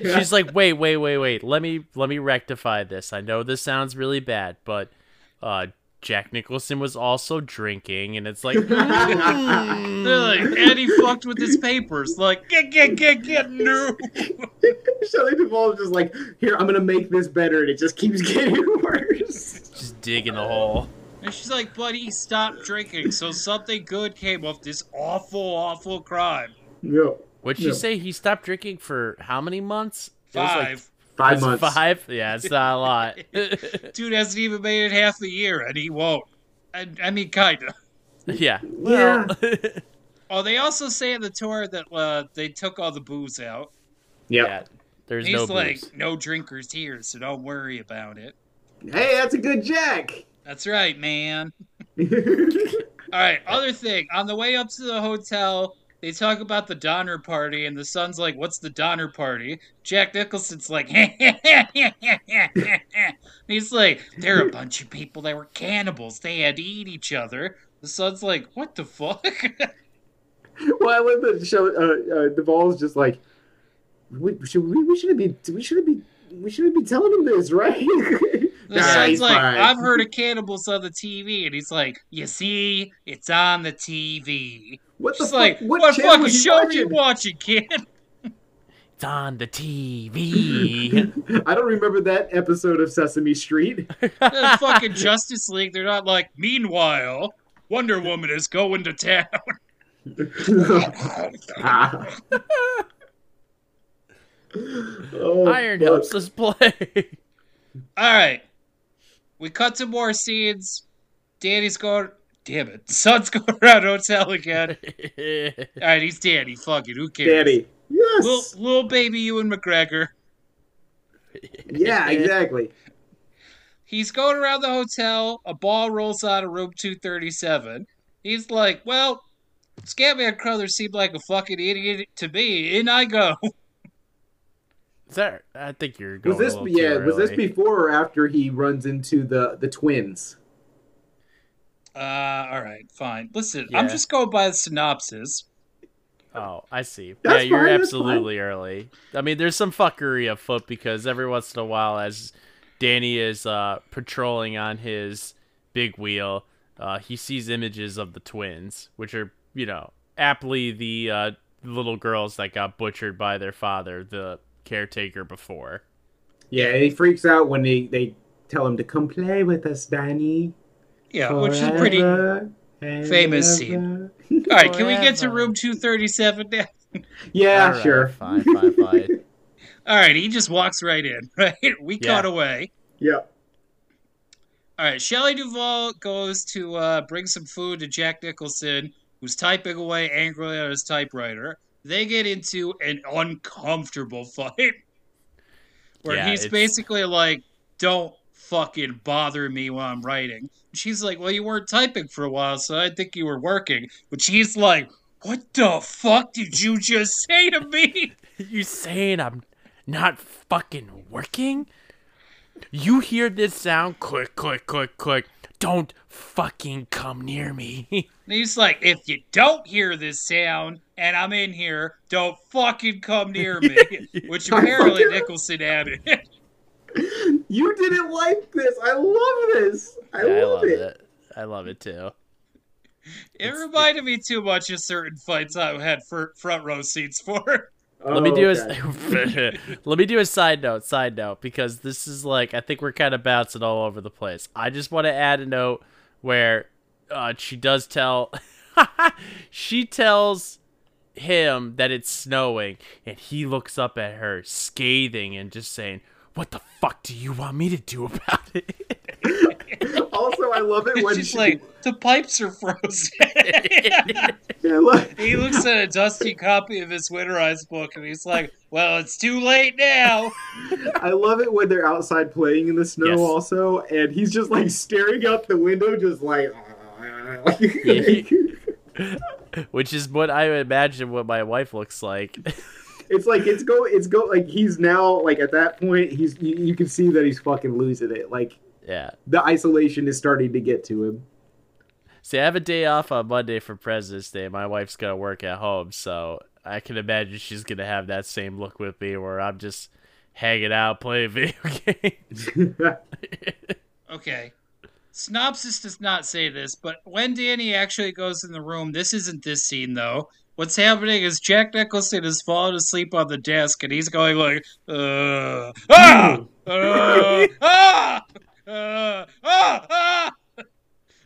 She's like, wait, wait, wait, wait. Let me let me rectify this. I know this sounds really bad, but uh, Jack Nicholson was also drinking, and it's like, mm. They're like, and he fucked with his papers. Like, get, get, get, get, no. Shelley Duvall is just like, here, I'm gonna make this better, and it just keeps getting worse. Just digging the hole. And she's like, but he stopped drinking, so something good came of this awful, awful crime. Yeah. What'd yeah. you say? He stopped drinking for how many months? Five. It was like five months. Five? Yeah, it's not a lot. Dude hasn't even made it half the year, and he won't. I, I mean, kinda. Yeah. Well, yeah. Oh, they also say in the tour that uh, they took all the booze out. Yep. Yeah. There's He's no like, booze. No drinkers here, so don't worry about it. Hey, that's a good Jack. That's right, man. All right, other thing. On the way up to the hotel, they talk about the Donner Party, and the son's like, what's the Donner Party? Jack Nicholson's like, he's like, they're a bunch of people that were cannibals. They had to eat each other. The son's like, what the fuck? Well, I love the show. Uh, uh, Duvall's just like, we, should we, we shouldn't be, we shouldn't be, we shouldn't be telling him this, right? The son's like, fine. I've heard of cannibals on the T V, and he's like, you see, it's on the T V. What the fuck? Like, what what fucking show are you watching, kid? It's on the T V. I don't remember that episode of Sesame Street. The fucking Justice League, they're not like, meanwhile, Wonder Woman is going to town. ah. oh, Iron fuck. Helps us play. All right. We cut to more scenes. Danny's going... Damn it. Son's going around hotel again. All right, he's Danny. Fuck it. Who cares? Danny. Yes. Little, little baby Ewan McGregor. Yeah, exactly. He's going around the hotel. A ball rolls out of room two thirty-seven. He's like, well, Scatman Crothers seemed like a fucking idiot to me. In I go. Is that, I think you're going was this, a yeah, was this before or after he runs into the, the twins? Uh, all right, fine. Listen, yeah. I'm just going by the synopsis. Oh, I see. That's yeah, you're fine, absolutely early. I mean, there's some fuckery afoot because every once in a while, as Danny is uh, patrolling on his big wheel, uh, he sees images of the twins, which are, you know, aptly the uh, little girls that got butchered by their father, the caretaker, before. Yeah, and he freaks out when they, they tell him to come play with us, Danny. Yeah, forever, which is a pretty famous forever, scene. All right, can we get to room two thirty-seven now? Yeah, right, sure. Fine, fine, fine. All right, he just walks right in, right? We yeah. cut away. Yeah. All right, Shelley Duvall goes to uh, bring some food to Jack Nicholson, who's typing away angrily on his typewriter. They get into an uncomfortable fight where yeah, he's it's... basically like, don't fucking bother me while I'm writing. She's like, well, you weren't typing for a while, so I think you were working. But she's like, what the fuck did you just say to me? You saying I'm not fucking working? You hear this sound? Click, click, click, click. Don't fucking come near me. And he's like, if you don't hear this sound and I'm in here, don't fucking come near me. Which apparently Nicholson added. You didn't like this. I love this. I, yeah, love, I love it. it. I love it too. It it's, reminded it... me too much of certain fights I had for front row seats for. Oh, let me do okay. a let me do a side note. Side note, because this is like, I think we're kind of bouncing all over the place. I just want to add a note where uh, she does tell she tells him that it's snowing, and he looks up at her, scathing, and just saying, what the fuck do you want me to do about it? Also, I love it when she's she... like, the pipes are frozen. yeah, look. He looks at a dusty copy of his winterized book, and he's like, well, it's too late now. I love it when they're outside playing in the snow yes. also, and he's just like staring out the window, just like... Which is what I imagine what my wife looks like. It's like, it's go, it's go, like, he's now, like, at that point, he's, you, you can see that he's fucking losing it. Like, Yeah. The isolation is starting to get to him. See, I have a day off on Monday for President's Day. My wife's going to work at home, so I can imagine she's going to have that same look with me where I'm just hanging out playing video games. Okay. Synopsis does not say this, but when Danny actually goes in the room, this isn't this scene, though. What's happening is Jack Nicholson has fallen asleep on the desk, and he's going like, uh, ah! Uh, ah! Uh, ah! Ah!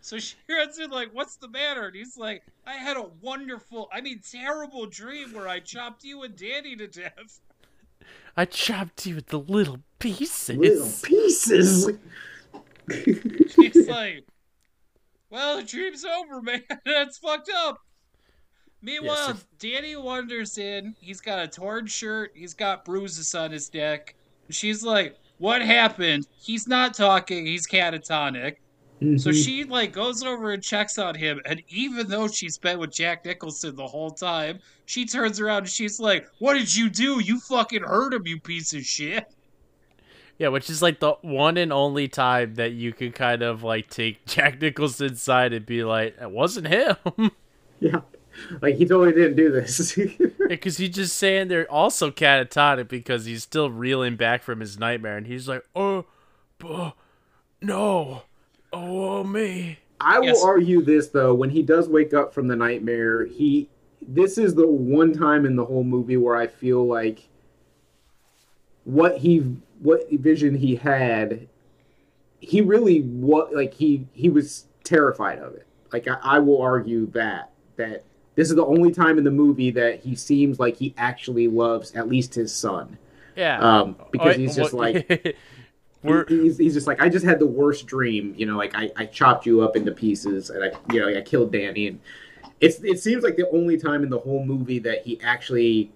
So she runs in like, what's the matter? And he's like, I had a wonderful, I mean, terrible dream where I chopped you and Danny to death. I chopped you into little pieces. Little pieces. She's like, well, the dream's over, man. That's fucked up. Meanwhile, yes, Danny wanders in. He's got a torn shirt. He's got bruises on his neck. She's like, what happened? He's not talking. He's catatonic. Mm-hmm. So she like goes over and checks on him, and even though she's been with Jack Nicholson the whole time, she turns around and she's like, what did you do? You fucking hurt him, you piece of shit. Yeah, which is like the one and only time that you can kind of like take Jack Nicholson's side and be like, it wasn't him. Yeah, like he totally didn't do this. Because yeah, he's just saying they're also catatonic because he's still reeling back from his nightmare, and he's like, oh, oh no. Oh, me. I yes. will argue this, though. When he does wake up from the nightmare, he this is the one time in the whole movie where I feel like what he what vision he had, he really what like he he was terrified of it. Like I, I will argue that that this is the only time in the movie that he seems like he actually loves at least his son. Yeah. Um because oh, he's just well, like We're, he's, he's just like, I just had the worst dream, you know, like I, I chopped you up into pieces and I, you know, I killed Danny. And it's, it seems like the only time in the whole movie that he actually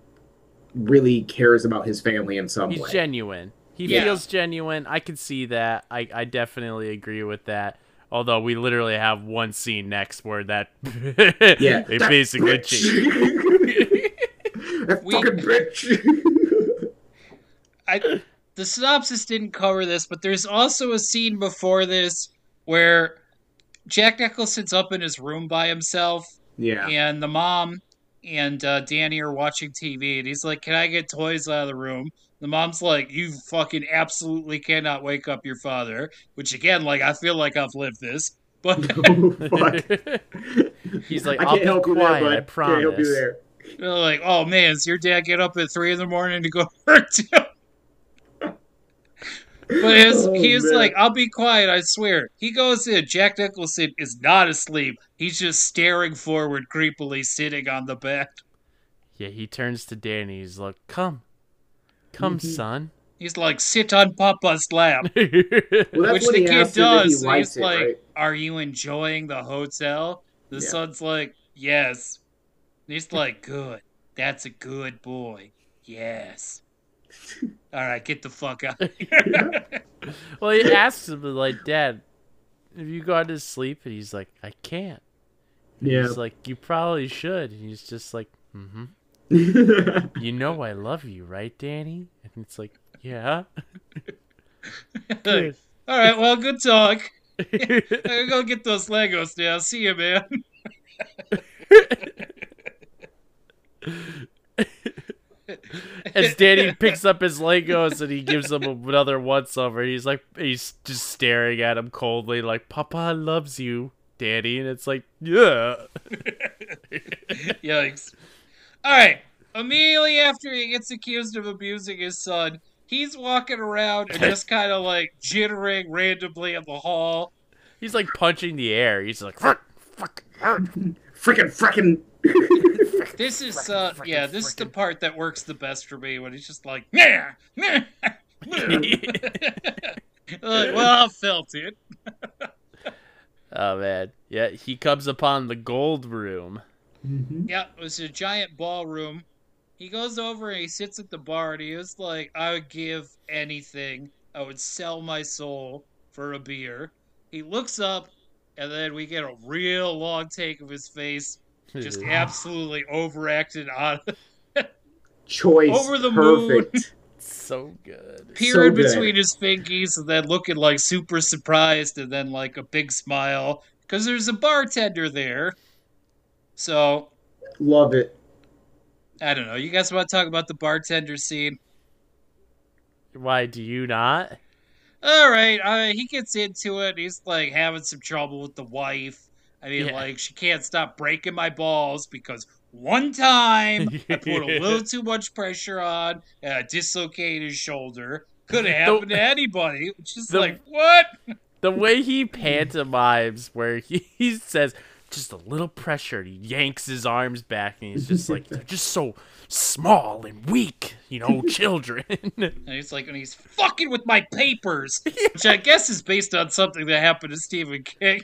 really cares about his family in some he's way. He's genuine. He yeah. feels genuine. I can see that. I, I definitely agree with that. Although we literally have one scene next where that, yeah, they that basically bitch. That fucking we, bitch. I, The synopsis didn't cover this, but there's also a scene before this where Jack Nicholson's up in his room by himself. Yeah. And the mom and uh, Danny are watching T V, and he's like, can I get toys out of the room? The mom's like, you fucking absolutely cannot wake up your father. Which, again, like, I feel like I've lived this. But oh, fuck. He's like, I I'll can't be help quiet, you there, bud. I promise. Can't help you there. They're like, oh, man, does your dad get up at three in the morning to go work too? But his, oh, he is man. like, I'll be quiet, I swear. He goes in. Jack Nicholson is not asleep. He's just staring forward creepily, sitting on the bed. Yeah, he turns to Danny. He's like, come. Come, mm-hmm. son. He's like, sit on Papa's lap. Well, which the kid does. He he's it, like, right? Are you enjoying the hotel? The yeah. son's like, yes. And he's like, good. That's a good boy. Yes. All right, get the fuck out of here. Well, he asks him, like, Dad, have you gone to sleep? And he's like, I can't. And yeah. He's like, you probably should. And he's just like, mm-hmm. You know I love you, right, Danny? And it's like, yeah. All right, well, good talk. I'm gonna go get those Legos now. See you, man. As Danny picks up his Legos and he gives him another once over, he's like, he's just staring at him coldly, like, Papa loves you, Danny. And it's like, yeah. Yikes. All right. Immediately after he gets accused of abusing his son, he's walking around and just kind of like jittering randomly in the hall. He's like punching the air. He's like, fuck, fuck, freaking, freaking. This is, uh, yeah, this is the part that works the best for me when he's just like, nah, nah, nah. Like, well, I felt it. Oh, man. Yeah, he comes upon the gold room. Mm-hmm. Yeah, it was a giant ballroom. He goes over and he sits at the bar and he was like, I would give anything. I would sell my soul for a beer. He looks up and then we get a real long take of his face. Just absolutely overacted on choice. Over the perfect. Moon. So good. Peering so good. Between his fingies and then looking like super surprised and then like a big smile because there's a bartender there. So. Love it. I don't know. You guys want to talk about the bartender scene? Why do you not? All right. Uh, he gets into it. He's like having some trouble with the wife. I mean, yeah. like, she can't stop breaking my balls because one time I put a little too much pressure on and I dislocated his shoulder. Could have happened the, to anybody. Which is the, like, what? The way he pantomimes where he, he says, just a little pressure. He yanks his arms back and he's just like, they're just so small and weak, you know, children. And he's like, and he's fucking with my papers, yeah. which I guess is based on something that happened to Stephen King.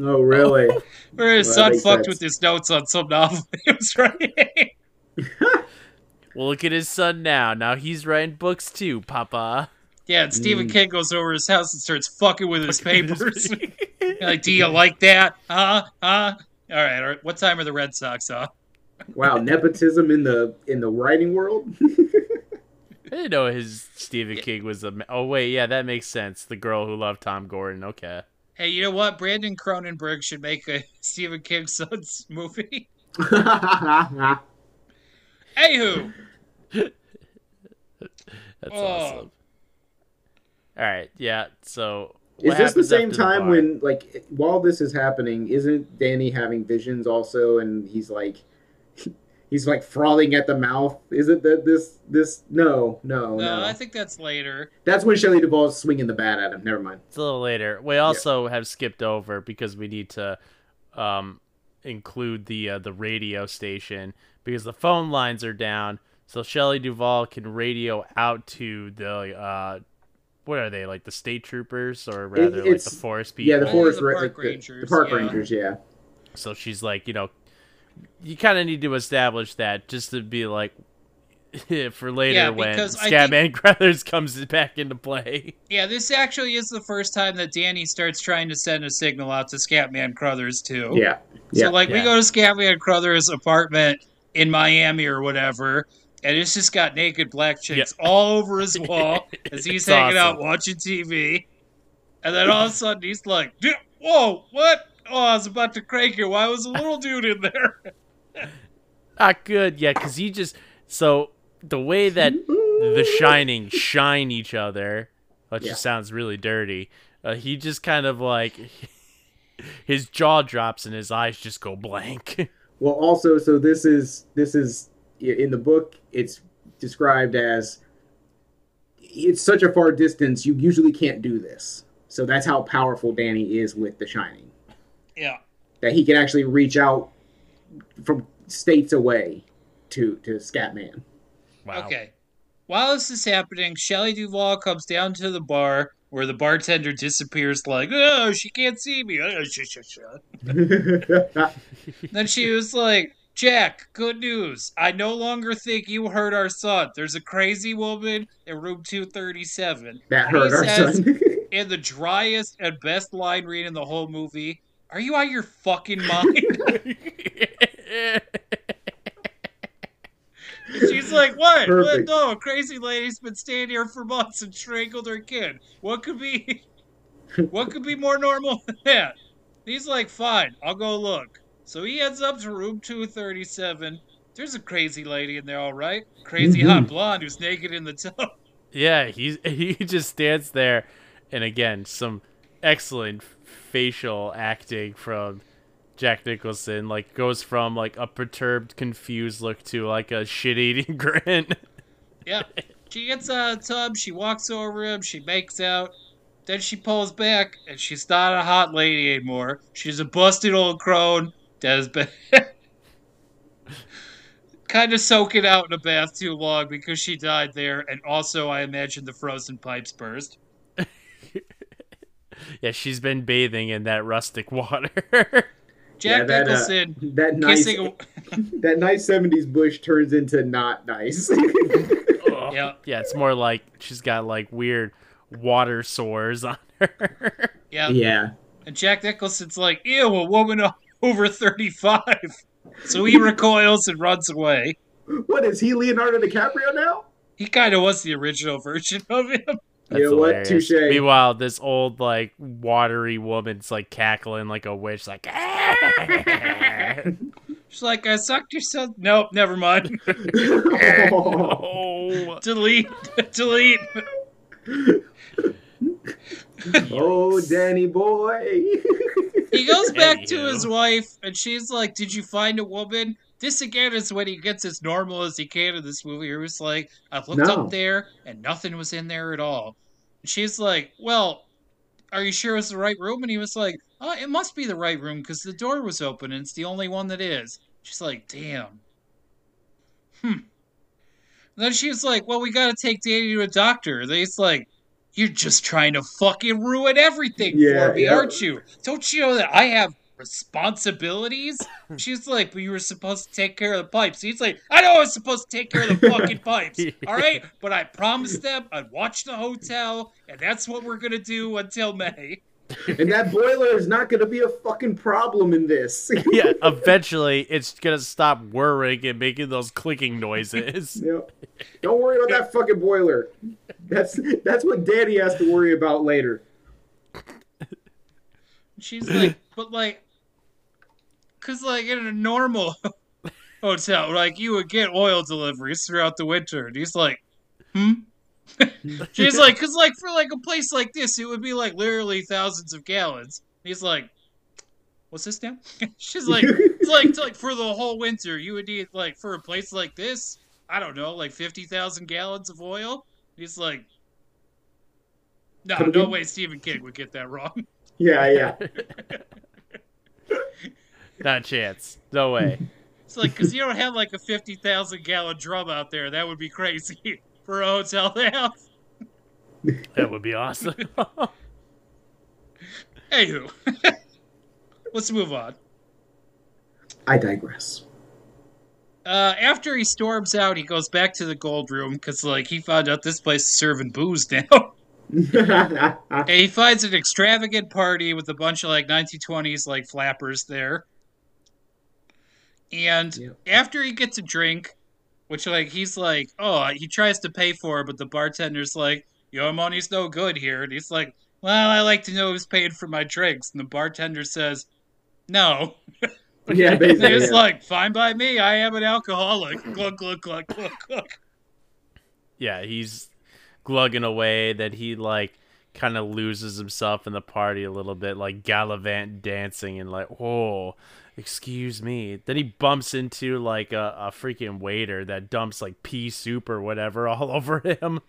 Oh, really? Where his well, son fucked sense. with his notes on some novel he was writing. Well, look at his son now. Now he's writing books too, Papa. Yeah, and Stephen mm. King goes over to his house and starts fucking with his fucking papers. Like, do you like that? Huh? Huh? All right, all right. What time are the Red Sox off? Wow, nepotism in the in the writing world? I didn't know his Stephen yeah. King was a... Oh, wait, yeah, that makes sense. The Girl Who Loved Tom Gordon. Okay. Hey, you know what? Brandon Cronenberg should make a Stephen King son's movie. Anywho. That's oh. awesome. All right, yeah, so... Is this the same time the when, like, while this is happening, isn't Danny having visions also, and he's, like, he's, like, frothing at the mouth? Is it that this, this, no, no, no. No, I think that's later. That's when Shelley Duvall's swinging the bat at him. Never mind. It's a little later. We also yeah. have skipped over, because we need to um, include the, uh, the radio station, because the phone lines are down, so Shelley Duvall can radio out to the... Uh, what are they, like the state troopers or rather it's, like the forest people? Yeah, the forest the park, ra- rangers, the, the park yeah. rangers, yeah. So she's like, you know, you kind of need to establish that just to be like, for later yeah, when Scatman Crothers comes back into play. Yeah, this actually is the first time that Danny starts trying to send a signal out to Scatman Crothers too. Yeah. yeah. So like yeah. we go to Scatman Crothers' apartment in Miami or whatever, and it's just got naked black chicks yeah. all over his wall as he's hanging awesome. out watching T V. And then all of a sudden he's like, whoa, what? Oh, I was about to crank you. Why was a little dude in there? Not good. Yeah, because he just... So the way that The Shining shine each other, which yeah. just sounds really dirty, uh, he just kind of like... His jaw drops and his eyes just go blank. Well, also, so this is this is... in the book, it's described as it's such a far distance, you usually can't do this. So that's how powerful Danny is with The Shining. Yeah. That he can actually reach out from states away to, to Scatman. Wow. Okay. While this is happening, Shelley Duvall comes down to the bar where the bartender disappears like, oh, she can't see me. Then she was like, Jack, good news. I no longer think you hurt our son. There's a crazy woman in room two thirty-seven. That hurt our son. In the driest and best line read in the whole movie, are you out your fucking mind? She's like, what? what? No, a crazy lady's been staying here for months and strangled her kid. What could be, what could be more normal than that? He's like, fine, I'll go look. So he heads up to room two thirty-seven. There's a crazy lady in there, all right? Crazy mm-hmm. hot blonde who's naked in the tub. Yeah, he's, he just stands there. And again, some excellent facial acting from Jack Nicholson. Like, goes from, like, a perturbed, confused look to, like, a shit-eating grin. Yeah. She gets out of the tub. She walks over him. She makes out. Then she pulls back, and she's not a hot lady anymore. She's a busted old crone. That has been kind of soaking out in a bath too long because she died there, and also I imagine the frozen pipes burst. Yeah, she's been bathing in that rustic water. Jack yeah, Nicholson uh, that nice, kissing that nice seventies bush turns into not nice. oh. Yeah, yeah, it's more like she's got like weird water sores on her. Yeah, yeah. And Jack Nicholson's like, ew, a woman. Over thirty-five. So he recoils and runs away. What is he, Leonardo DiCaprio now? He kind of was the original version of him. That's you know hilarious. What? Touche. Meanwhile, this old, like, watery woman's, like, cackling like a witch, like, she's like, I sucked your son. Nope, never mind. Oh. Delete. Delete. Oh, Danny boy. He goes back to his wife, and she's like, did you find a woman? This, again, is when he gets as normal as he can in this movie. He was like, I looked no. up there, and nothing was in there at all. And she's like, well, are you sure it's the right room? And he was like, oh, it must be the right room, because the door was open, and it's the only one that is. She's like, damn. Hmm. And then she's like, well, we got to take Danny to a doctor. And he's like, you're just trying to fucking ruin everything yeah, for me, yeah. aren't you? Don't you know that I have responsibilities? She's like, but you were supposed to take care of the pipes. He's like, I know I was supposed to take care of the fucking pipes, all right? But I promised them I'd watch the hotel, and that's what we're going to do until May. And that boiler is not going to be a fucking problem in this. Yeah, eventually it's going to stop whirring and making those clicking noises. Yep. Don't worry about that fucking boiler. That's, that's what Daddy has to worry about later. She's like, but like, because, like, in a normal hotel, like, you would get oil deliveries throughout the winter. And he's like, hmm? She's like, because, like, for, like, a place like this, it would be, like, literally thousands of gallons. And he's like, what's this now? She's like, it's like, it's like, for the whole winter, you would need, like, for a place like this, I don't know, like, fifty thousand gallons of oil? And he's like, no, no way Stephen King would get that wrong. Yeah, yeah. Not a chance. No way. It's like, because you don't have like a fifty thousand gallon drum out there. That would be crazy for a hotel to have. That would be awesome. Anywho, let's move on. I digress. Uh, after he storms out, he goes back to the gold room because, like, he found out this place is serving booze now. And he finds an extravagant party with a bunch of, like, nineteen twenties, like, flappers there. And yep. after he gets a drink, which, like, he's like, oh, he tries to pay for it, but the bartender's like, your money's no good here. And he's like, well, I like to know who's paying for my drinks. And the bartender says, no. Yeah, basically. And he's yeah. like, fine by me. I am an alcoholic. Glug, glug, glug, glug, glug. Yeah, he's glugging away that he, like, kind of loses himself in the party a little bit, like gallivant dancing and like, oh, excuse me. Then he bumps into, like, a, a freaking waiter that dumps, like, pea soup or whatever all over him.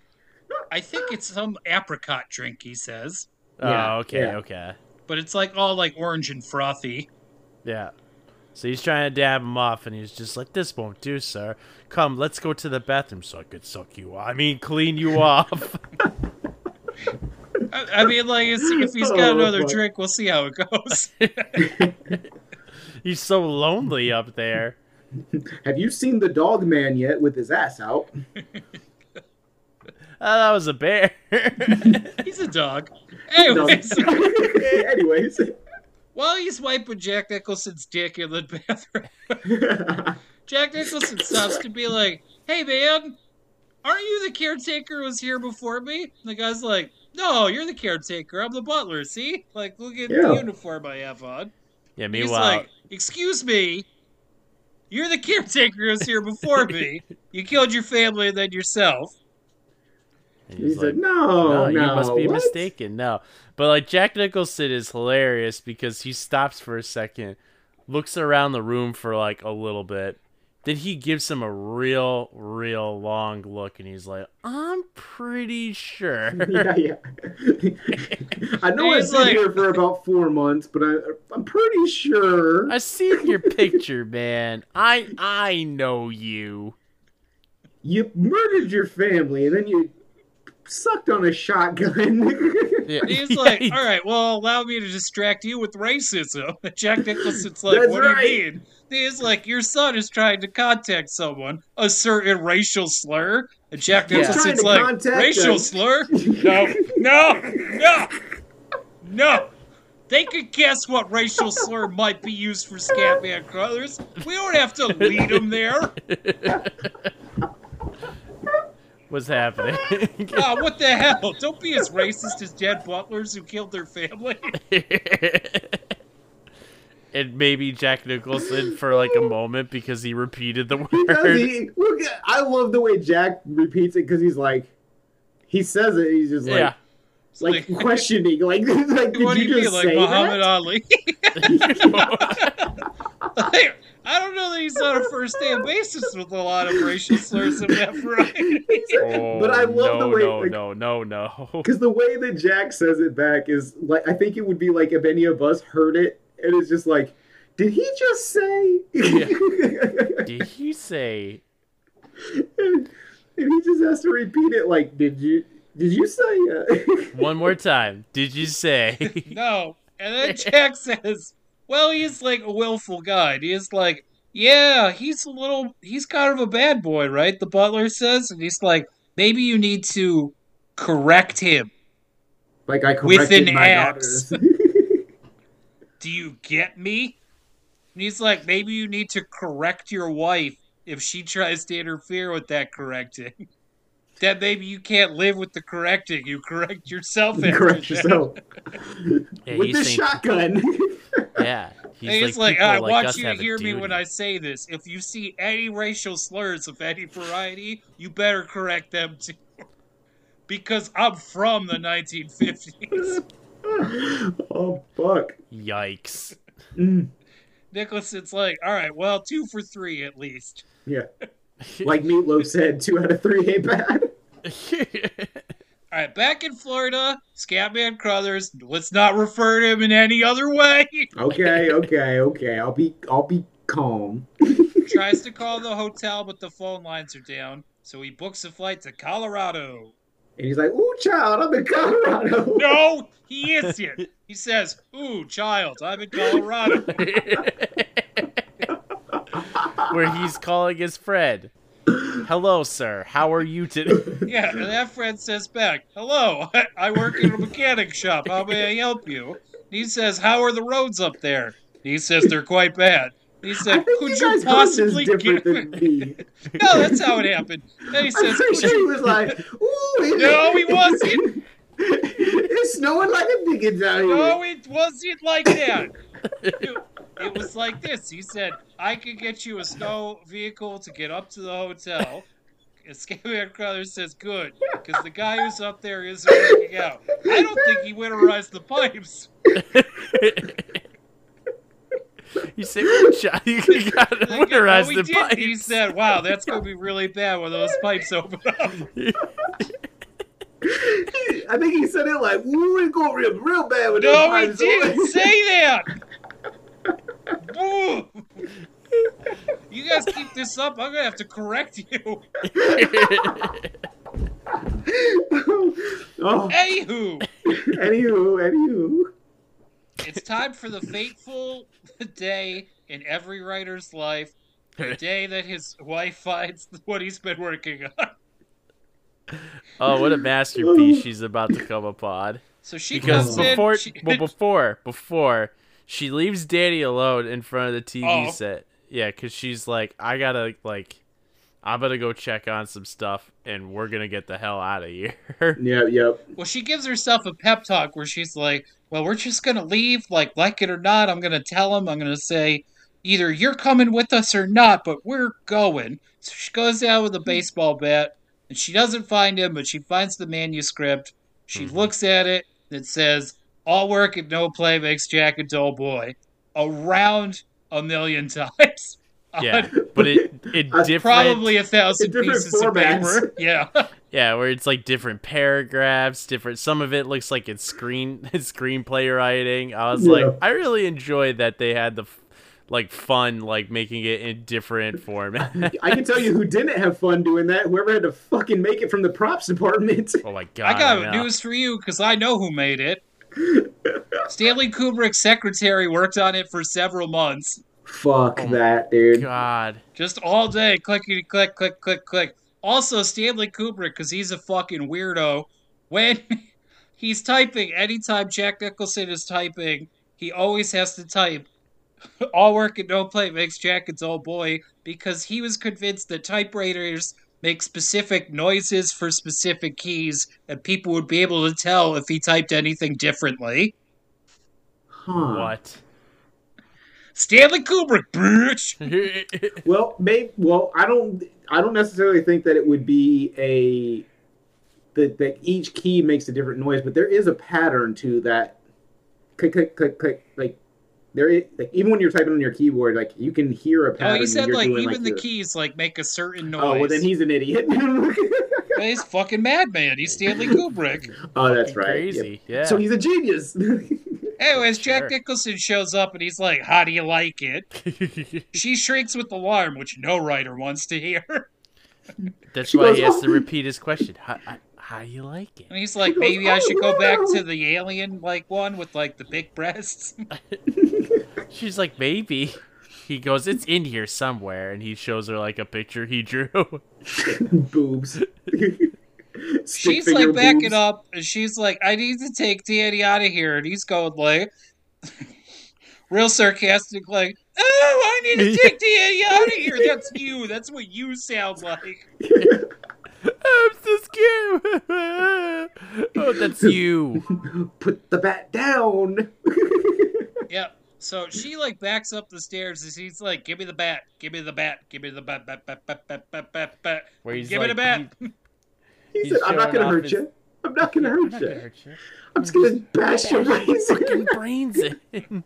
I think it's some apricot drink, he says. Oh, yeah, okay, yeah. okay. But it's, like, all, like, orange and frothy. Yeah. So he's trying to dab him off, and he's just like, this won't do, sir. Come, let's go to the bathroom so I could suck you off. I mean, clean you off. I, I mean, like, if he's got oh, another boy. drink, we'll see how it goes. He's so lonely up there. Have you seen the dog man yet with his ass out? Oh, that was a bear. He's a dog. Anyways. Anyways. While he's wiping Jack Nicholson's dick in the bathroom, Jack Nicholson stops to be like, hey, man, aren't you the caretaker who was here before me? And the guy's like, no, you're the caretaker. I'm the butler, see? Like, look at yeah. the uniform I have on. Yeah, meanwhile. He's like, excuse me, you're the caretaker who was here before me. You killed your family and then yourself. And he's, he's like, like, no, no, you no, must be what? mistaken. No. But, like, Jack Nicholson is hilarious because he stops for a second, looks around the room for, like, a little bit. Then he gives him a real, real long look, and he's like, I'm pretty sure. Yeah, yeah. I know I've been like, here for about four months, but I, I'm pretty sure. I seen your picture, man. I, I know you. You murdered your family, and then you sucked on a shotgun. Yeah. He's like, all right, well, allow me to distract you with racism. Jack Nicholson's like, That's what right. do you mean? He's like, your son is trying to contact someone, a certain racial slur. And Jack Nicholson's yeah. like, racial them. slur? No, no, no, no. They could guess what racial slur might be used for Scatman Crothers. We don't have to lead them there. was happening. Oh, what the hell? Don't be as racist as Jed Butlers who killed their family. And maybe Jack Nicholson for like a moment because he repeated the word. He, look, I love the way Jack repeats it because he's like, he says it. He's just like, yeah. like, like questioning, like, like did what you do you just mean, say like Muhammad that? Ali? Like, I don't know that he's on a first-hand basis with a lot of racial slurs in that variety. Oh, but I love no, the way... No, like, no, no, no, no. Because the way that Jack says it back is, like, I think it would be like if any of us heard it, and it's just like, did he just say? Yeah. Did he say? And, and he just has to repeat it like, did you, did you say? One more time. Did you say? No. And then Jack says... Well, he's like a willful guy. He is like, yeah, he's a little, he's kind of a bad boy, right? The butler says, and he's like, maybe you need to correct him. Like I corrected my daughters. Do you get me? And he's like, maybe you need to correct your wife if she tries to interfere with that correcting. That maybe you can't live with the correcting. You correct yourself. You after correct that. yourself. Yeah, with the shotgun. Yeah. He's and he's like, like I like want you to hear me when I say this. If you see any racial slurs of any variety, you better correct them too. Because I'm from the nineteen fifties. Oh, fuck. Yikes. Mm. Nicholson's like, all right, well, two for three at least. Yeah. Like Meatloaf said, two out of three ain't bad. All right, back in Florida, Scatman Crothers. Let's not refer to him in any other way. Okay, okay, okay. I'll be, I'll be calm. Tries to call the hotel, but the phone lines are down, so he books a flight to Colorado. And he's like, "Ooh, child, I'm in Colorado." No, he isn't. He says, "Ooh, child, I'm in Colorado." Where he's calling his friend. Hello, sir. How are you today? Yeah, and that friend says back, hello, I work in a mechanic shop. How may I help you? And he says, how are the roads up there? And he says, they're quite bad. And he said, could you, you possibly get... Than me. No, that's how it happened. And he says, could you... He was like, ooh. No, he wasn't. It's snowing like a bigot down here. No, it wasn't like that. It, it was like this. He said, I can get you a snow vehicle to get up to the hotel. And Scatman Crothers says, good, because the guy who's up there isn't working out. I don't think he winterized the pipes. You said, you got to winterize the did. pipes. He said, wow, that's going to be really bad when those pipes open up. I think he said it like, ooh, it's going real, real bad with no, those pipes. No, he didn't say that. Ooh. You guys keep this up, I'm gonna have to correct you. Oh. Anywho, anywho, anywho. It's time for the fateful day in every writer's life, the day that his wife finds what he's been working on. Oh, what a masterpiece she's about to come upon! So she because comes before, in, she... well, before, before. She leaves Danny alone in front of the T V oh. set. Yeah, because she's like, I gotta, like, I'm gonna go check on some stuff, and we're gonna get the hell out of here. Yeah, yep. Well, she gives herself a pep talk where she's like, well, we're just gonna leave, like, like it or not, I'm gonna tell him, I'm gonna say, either you're coming with us or not, but we're going. So she goes out with a baseball bat, and she doesn't find him, but she finds the manuscript. She mm-hmm. looks at it, and it says... All work and no play makes Jack a dull boy. Around a million times. Yeah, but it, it different... Probably a thousand pieces formats. of paper. Yeah. Yeah, where it's like different paragraphs, different... Some of it looks like it's screen it's screenplay writing. I was yeah. like, I really enjoyed that they had the... like fun, like making it in different format. I can tell you who didn't have fun doing that. Whoever had to fucking make it from the props department. Oh my God. I got yeah. news for you because I know who made it. Stanley Kubrick's secretary worked on it for several months. Fuck oh that, dude. God. Just all day, clickety, click, click, click, click. Also, Stanley Kubrick, because he's a fucking weirdo, when he's typing, anytime Jack Nicholson is typing, he always has to type, all work and no play makes Jack a dull boy, because he was convinced that typewriters make specific noises for specific keys, and people would be able to tell if he typed anything differently. Huh. What? Stanley Kubrick, bitch. Well, maybe. Well, I don't. I don't necessarily think that it would be a that that each key makes a different noise, but there is a pattern to that. Click, click, click, click. Like there is, like even when you're typing on your keyboard, like you can hear a pattern. Oh, he said you're like doing, even like, the your... keys like make a certain noise. Oh, well then he's an idiot. He's fucking madman. He's Stanley Kubrick. Oh, that's fucking right. Crazy. Yep. Yeah. So he's a genius. Anyways, Jack sure. Nicholson shows up and he's like, "How do you like it?" She shrinks with alarm, which no writer wants to hear. That's she why goes, he has oh. to repeat his question. How, how do you like it? And he's like, goes, maybe oh, I should go no. back to the alien like one with like the big breasts. She's like, maybe. He goes, it's in here somewhere, and he shows her like a picture he drew. Boobs. She's like backing boobs. Up, and she's like, I need to take Danny out of here. And he's going like, real sarcastic, like, oh, I need to take Danny out of here. That's you. That's what you sound like. I'm so scared. Oh, that's you. Put the bat down. Yep. So she like backs up the stairs and he's like, give me the bat, give me the bat, give me the bat, bat, bat, bat, bat, bat, bat, bat. Where he's give like, me the bat. He... He He's said, I'm not going to hurt his... you. I'm not going to hurt, hurt you. I'm just going to bash your brains in. brains in. And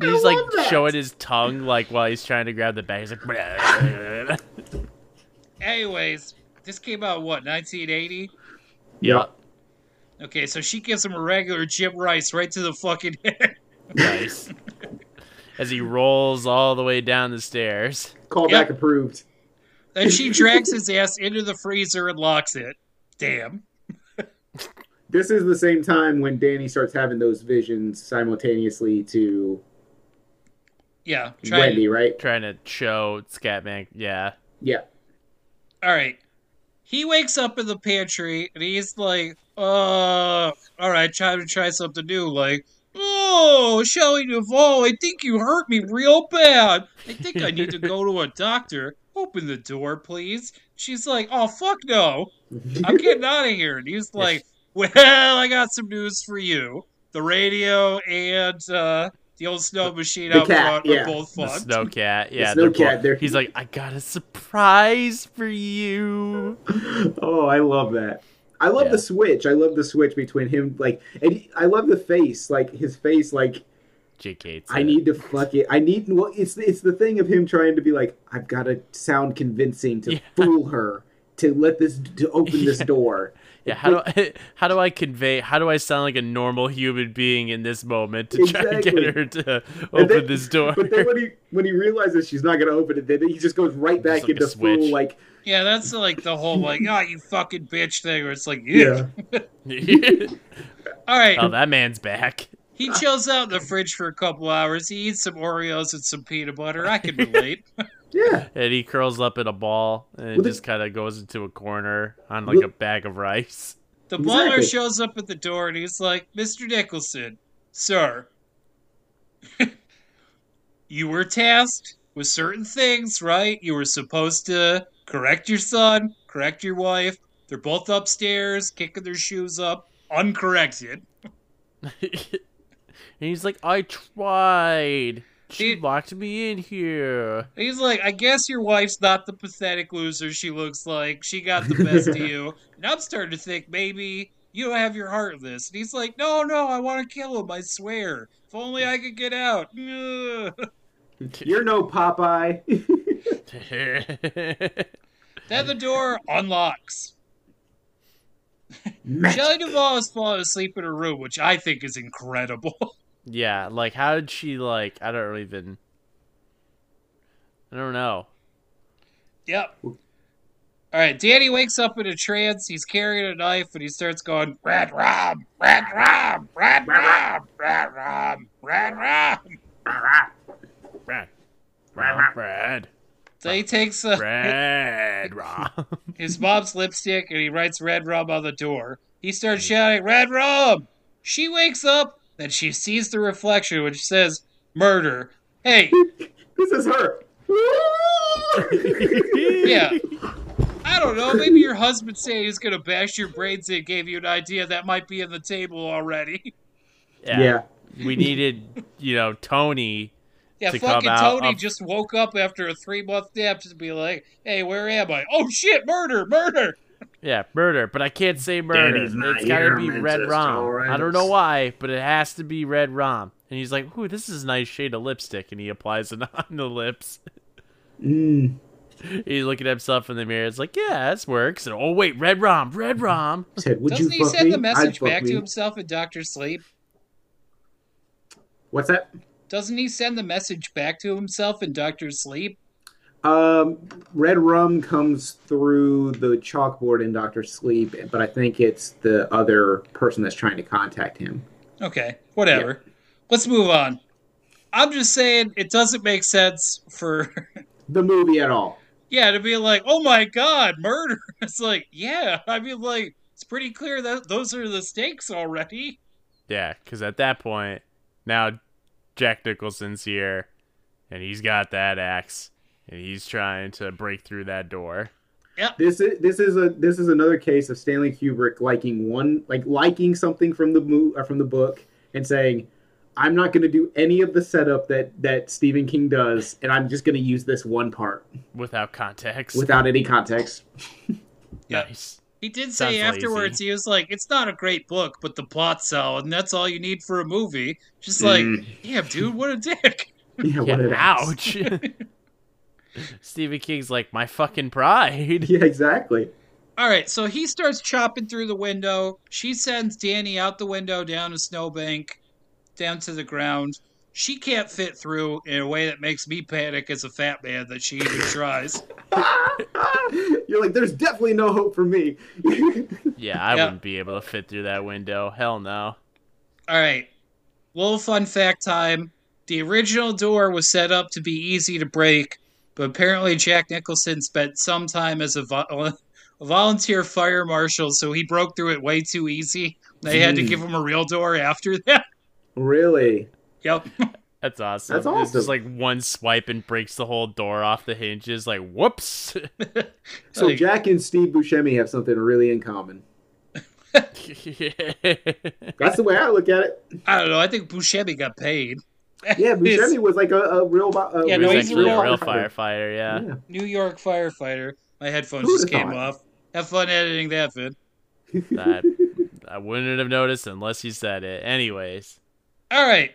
he's like that. Showing his tongue like while he's trying to grab the bag. He's like, blah, blah, blah. Anyways, this came out, what, nineteen eighty? Yeah. Okay, so she gives him a regular Jim Rice right to the fucking head. Nice. As he rolls all the way down the stairs. Callback yep. approved. And she drags his ass into the freezer and locks it. Damn. This is the same time when Danny starts having those visions simultaneously to yeah, Wendy, to, right? Trying to show Scatman. Yeah. Yeah. All right. He wakes up in the pantry and he's like, uh, all right, try to try something new. Like, oh, Shelley Duvall, I think you hurt me real bad. I think I need to go to a doctor. Open the door, please. She's like, oh, fuck no. I'm getting out of here. And he's like, well, I got some news for you. The radio and uh, the old snow machine the out cat, front yeah. are both fucked. The snow cat. Yeah, the snow cat. Both... He's like, I got a surprise for you. Oh, I love that. I love yeah. the switch. I love the switch between him. Like, and he, I love the face. Like, his face, like... I need to fuck it. I need. Well, it's it's the thing of him trying to be like, I've got to sound convincing to yeah. fool her to let this to open yeah. this door. Yeah. How like, do I, how do I convey? How do I sound like a normal human being in this moment to exactly. try to get her to open then, this door? But then when he when he realizes she's not going to open it, then he just goes right back like into fool like. Yeah, that's like the whole like, oh, you fucking bitch thing, where it's like, yeah. yeah. All right. Oh, that man's back. He chills out in the fridge for a couple hours. He eats some Oreos and some peanut butter. I can relate. Yeah. And he curls up in a ball and well, just kind of goes into a corner on like well, a bag of rice. The exactly. butler shows up at the door and he's like, Mister Nicholson, sir, you were tasked with certain things, right? You were supposed to correct your son, correct your wife. They're both upstairs, kicking their shoes up, uncorrected. And he's like, I tried. She Dude, locked me in here. He's like, I guess your wife's not the pathetic loser she looks like. She got the best of you. And I'm starting to think maybe you don't have your heart in this. And he's like, no, no, I want to kill him, I swear. If only I could get out. You're no Popeye. Then the door unlocks. Shelley Duvall is falling asleep in her room, which I think is incredible. Yeah, like, how did she, like, I don't even, I don't know. Yep. All right, Danny wakes up in a trance. He's carrying a knife, and he starts going, Rad Rom, Rad Rom, Rad Rom, Rad Rom, Rad Rom, Rad Rom, Rad Rom. So he takes uh, Red Rum. His mom's lipstick and he writes Red Rum on the door. He starts shouting, Red Rum! She wakes up and she sees the reflection which says, murder. Hey. This is her. Yeah. I don't know. Maybe your husband saying he's going to bash your brains in gave you an idea that might be in the table already. Yeah. yeah. We needed, you know, Tony yeah, to come out. Yeah, fucking Tony just woke up after a three-month nap to be like, hey, where am I? Oh, shit, murder, murder. Yeah, murder. But I can't say murder. It's got to be Red Rom. Right. I don't know why, but it has to be Red Rom. And he's like, ooh, this is a nice shade of lipstick. And he applies it on the lips. Mm. He's looking at himself in the mirror. It's like, yeah, this works. And, oh, wait, Red Rom, Red Rom. Said, would Doesn't you he send me? the message I'd back to me. himself in Doctor Sleep? What's that? Doesn't he send the message back to himself in Doctor Sleep? Um, Red Rum comes through the chalkboard in Doctor Sleep, but I think it's the other person that's trying to contact him. Okay, whatever. Yeah. Let's move on. I'm just saying it doesn't make sense for... the movie at all. Yeah, to be like, oh my god, murder. It's like, yeah, I mean, like, it's pretty clear that those are the stakes already. Yeah, because at that point, now Jack Nicholson's here, and he's got that axe. And he's trying to break through that door. Yeah. This is this is a this is another case of Stanley Kubrick liking one like liking something from the mo- from the book and saying, "I'm not going to do any of the setup that that Stephen King does, and I'm just going to use this one part without context, without any context." Yeah. Nice. He did say Sounds afterwards, lazy. he was like, "It's not a great book, but the plot's solid, and that's all you need for a movie." Just like, mm. damn, dude, what a dick. Yeah, what an ouch. Stephen King's like, my fucking pride. Yeah, exactly. All right, so he starts chopping through the window. She sends Danny out the window down a snowbank, down to the ground. She can't fit through in a way that makes me panic as a fat man that she even tries. You're like, there's definitely no hope for me. yeah, I yeah. wouldn't be able to fit through that window. Hell no. All right, little fun fact time. The original door was set up to be easy to break. But apparently Jack Nicholson spent some time as a, vo- a volunteer fire marshal, so he broke through it way too easy. They had to give him a real door after that. Really? Yep. That's awesome. That's awesome. It's just like one swipe and breaks the whole door off the hinges. Like, whoops. So like, Jack and Steve Buscemi have something really in common. That's the way I look at it. I don't know. I think Buscemi got paid. Yeah, Buscemi was like a, a real, a yeah, real, no, he's a real, real, real firefighter. firefighter yeah. yeah, New York firefighter. My headphones Who'd just came thought? off. Have fun editing that, Vin. I, I wouldn't have noticed unless you said it. Anyways, all right.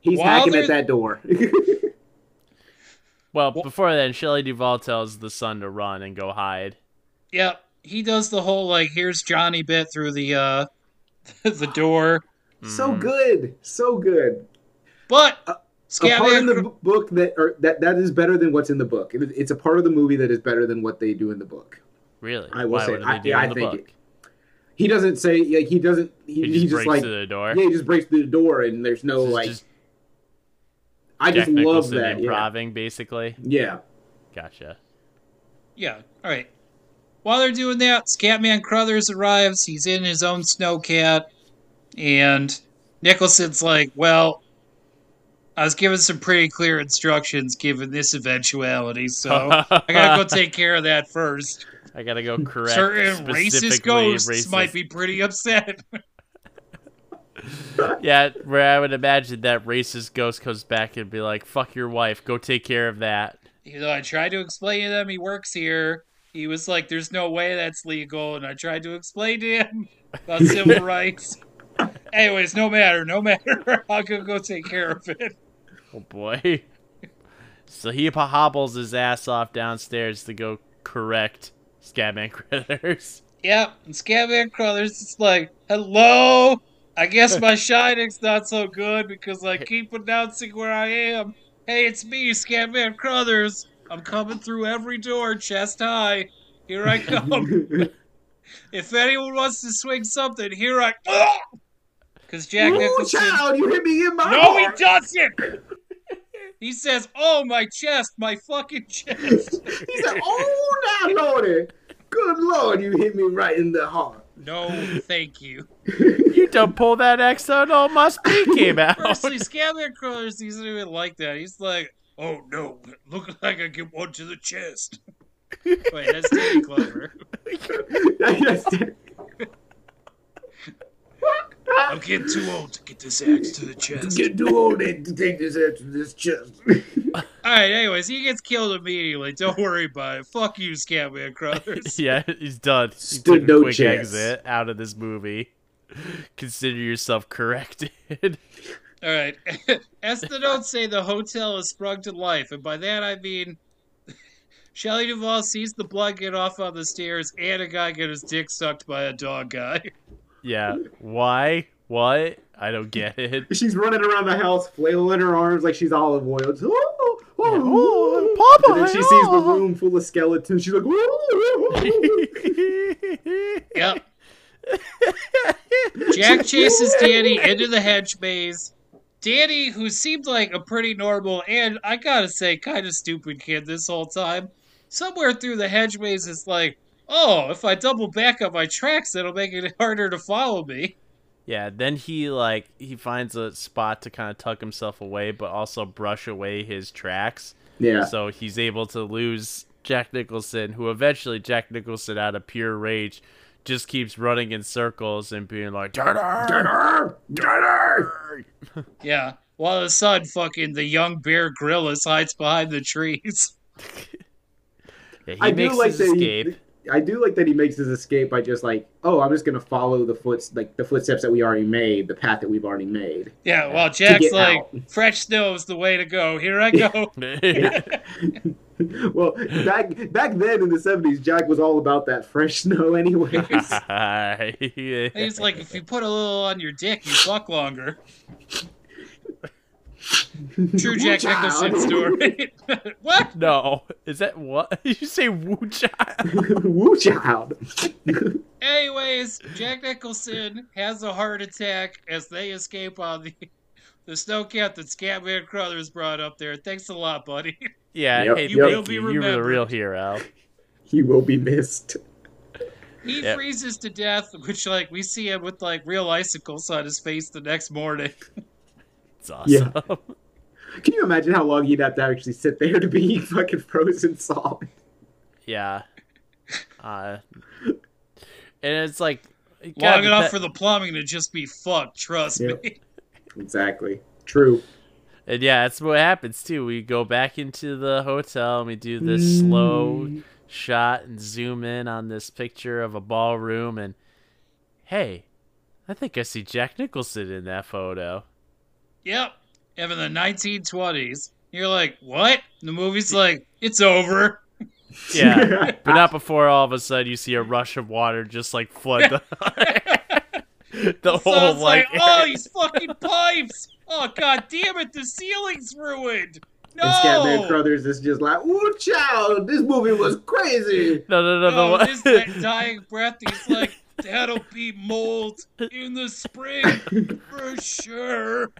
He's While knocking there's... at that door. well, well, before then, Shelley Duvall tells the son to run and go hide. Yep, yeah, he does the whole like here's Johnny bit through the uh, the door. So mm. good, so good. But a, a part in the b- book that or that that is better than what's in the book. It, it's a part of the movie that is better than what they do in the book. Really? I will Why, say. I, yeah, I think book? It, he doesn't say. Yeah, he doesn't. He, he just, he just breaks like, through the door. Yeah, he just breaks through the door, and there's no like. Just I just Jack love Nicholson that improving, yeah. basically. Yeah. Gotcha. Yeah. All right. While they're doing that, Scatman Crothers arrives. He's in his own snowcat, and Nicholson's like, "Well, I was given some pretty clear instructions given this eventuality, so I gotta go take care of that first. I gotta go correct. Certain racist ghosts racist. might be pretty upset." Yeah, where I would imagine that racist ghost comes back and be like, fuck your wife, go take care of that. You know, I tried to explain to him he works here. He was like, there's no way that's legal, and I tried to explain to him about civil rights. Anyways, no matter, no matter. I'll go, go take care of it. Oh, boy. So he hobbles his ass off downstairs to go correct Scatman Crothers. Yep, and Scatman Crothers is like, hello? I guess my shining's not so good because I keep announcing where I am. Hey, it's me, Scatman Crothers. I'm coming through every door, chest high. Here I come. If anyone wants to swing something, here I... Because Jack Ooh, Nicholson... child, you hit me in my No, heart. He doesn't! He says, oh, my chest, my fucking chest. He said, oh, now, Lordy. Good Lord, you hit me right in the heart. No, thank you. You don't pull that axe out, all my speed came out. Firstly, Scatman Crothers doesn't even like that. He's like, oh, no, look like I get one to the chest. Wait, that's Danny Glover. That's Danny. I'm getting too old to get this axe to the chest. I'm getting too old to take this axe to this chest. Alright, anyways, he gets killed immediately. Don't worry about it. Fuck you, Scatman Crothers. Yeah, he's done. He took no a quick chance. Exit out of this movie. Consider yourself corrected. Alright. As the notes say, the hotel is sprung to life, and by that I mean Shelley Duvall sees the blood get off on the stairs and a guy get his dick sucked by a dog guy. Yeah. Why? What? I don't get it. She's running around the house, flailing her arms like she's olive oil. Oh, oh, oh, Papa! And then she sees the room full of skeletons. She's like, oh. Yep. Jack chases Danny into the hedge maze. Danny, who seemed like a pretty normal and, I gotta say, kind of stupid kid this whole time, somewhere through the hedge maze is like, oh, if I double back on my tracks, it'll make it harder to follow me. Yeah, then he, like, he finds a spot to kind of tuck himself away, but also brush away his tracks. Yeah. So he's able to lose Jack Nicholson, who eventually, Jack Nicholson, out of pure rage, just keeps running in circles and being like, Dinner! Dinner! Dinner! Yeah, while his son, fucking the young Bear Grylls, hides behind the trees. Yeah, he I makes like his the, escape. He, I do like that he makes his escape by just like, oh, I'm just gonna follow the foot, like the footsteps that we already made, the path that we've already made. Yeah, well, Jack's like, out. Fresh snow's the way to go. Here I go. Well, back back then in the seventies, Jack was all about that fresh snow, anyways. Yeah. He's like, if you put a little on your dick, you fuck longer. True Jack Nicholson story. What? No. Is that what? Did you say woo child? Woo child. Anyways, Jack Nicholson has a heart attack as they escape on the, the snow camp that Scatman Crothers brought up there. Thanks a lot, buddy. Yeah, yep, hey, you yep. will be remembered. You're the real hero. He will be missed. He yep. freezes to death, which, like, we see him with, like, real icicles on his face the next morning. It's awesome. Yeah. Can you imagine how long you'd have to actually sit there to be fucking frozen solid? Yeah. Uh, and it's like... It long enough that... for the plumbing to just be fucked, trust yeah. me. Exactly. True. And yeah, that's what happens, too. We go back into the hotel and we do this mm. slow shot and zoom in on this picture of a ballroom and, hey, I think I see Jack Nicholson in that photo. Yep, and in the nineteen twenties, you're like, what? And the movie's like, it's over. Yeah, but not before all of a sudden you see a rush of water just like flood the, the whole so it's like, like oh, these fucking pipes. Oh, god damn it, the ceiling's ruined. No. And Scatman Crothers is just like, ooh, child, this movie was crazy. No, no, no, no. no. This that dying breath, he's like, that'll be mold in the spring for sure.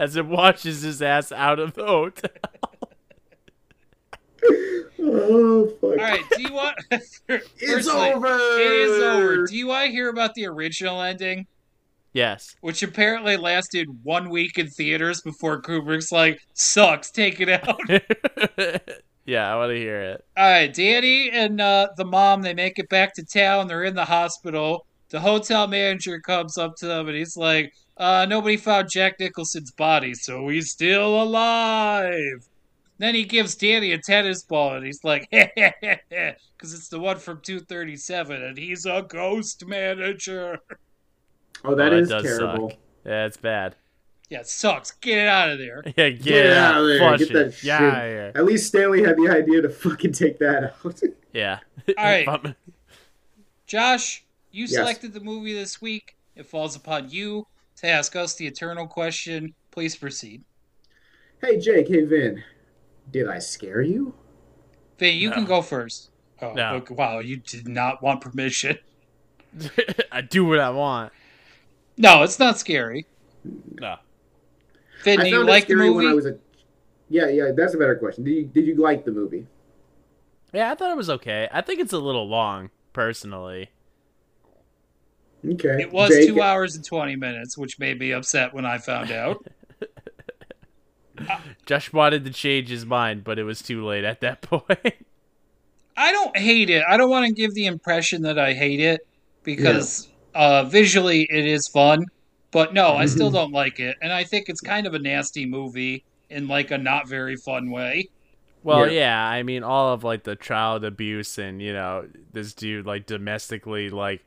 As it washes his ass out of the hotel. Oh, fuck. All right, do you want... It's over! Like, it is over. Do you want to hear about the original ending? Yes. Which apparently lasted one week in theaters before Kubrick's like, sucks, take it out. Yeah, I want to hear it. All right, Danny and uh, the mom, they make it back to town. They're in the hospital. The hotel manager comes up to them, and he's like... Uh, nobody found Jack Nicholson's body, so he's still alive. Then he gives Danny a tennis ball, and he's like, because it's the one from two thirty-seven, and he's a ghost manager. Oh, that oh, is that terrible. Suck. Yeah, it's bad. Yeah, it sucks. Get it out of there. Yeah, get, get it out of there. Flush get that it. Shit. Yeah, at least Stanley had the idea to fucking take that out. Yeah. All right. Josh, you yes. selected the movie this week. It falls upon you to ask us the eternal question. Please proceed. Hey, Jake. Hey, Vin. Did I scare you? Vin, you no. can go first. Oh, no. Okay. Wow, you did not want permission. I do what I want. No, it's not scary. No. Vin, do you like the movie? When I was a... Yeah, yeah, that's a better question. Did you, did you like the movie? Yeah, I thought it was okay. I think it's a little long, personally. Okay. It was Jake. two hours and twenty minutes, which made me upset when I found out. Josh wanted to change his mind, but it was too late at that point. I I don't hate it. I don't want to give the impression that I hate it, because yeah. uh, visually it is fun. But no, mm-hmm. I still don't like it. And I think it's kind of a nasty movie in like a not very fun way. Well, yeah. yeah, I mean, all of like the child abuse and, you know, this dude like domestically, like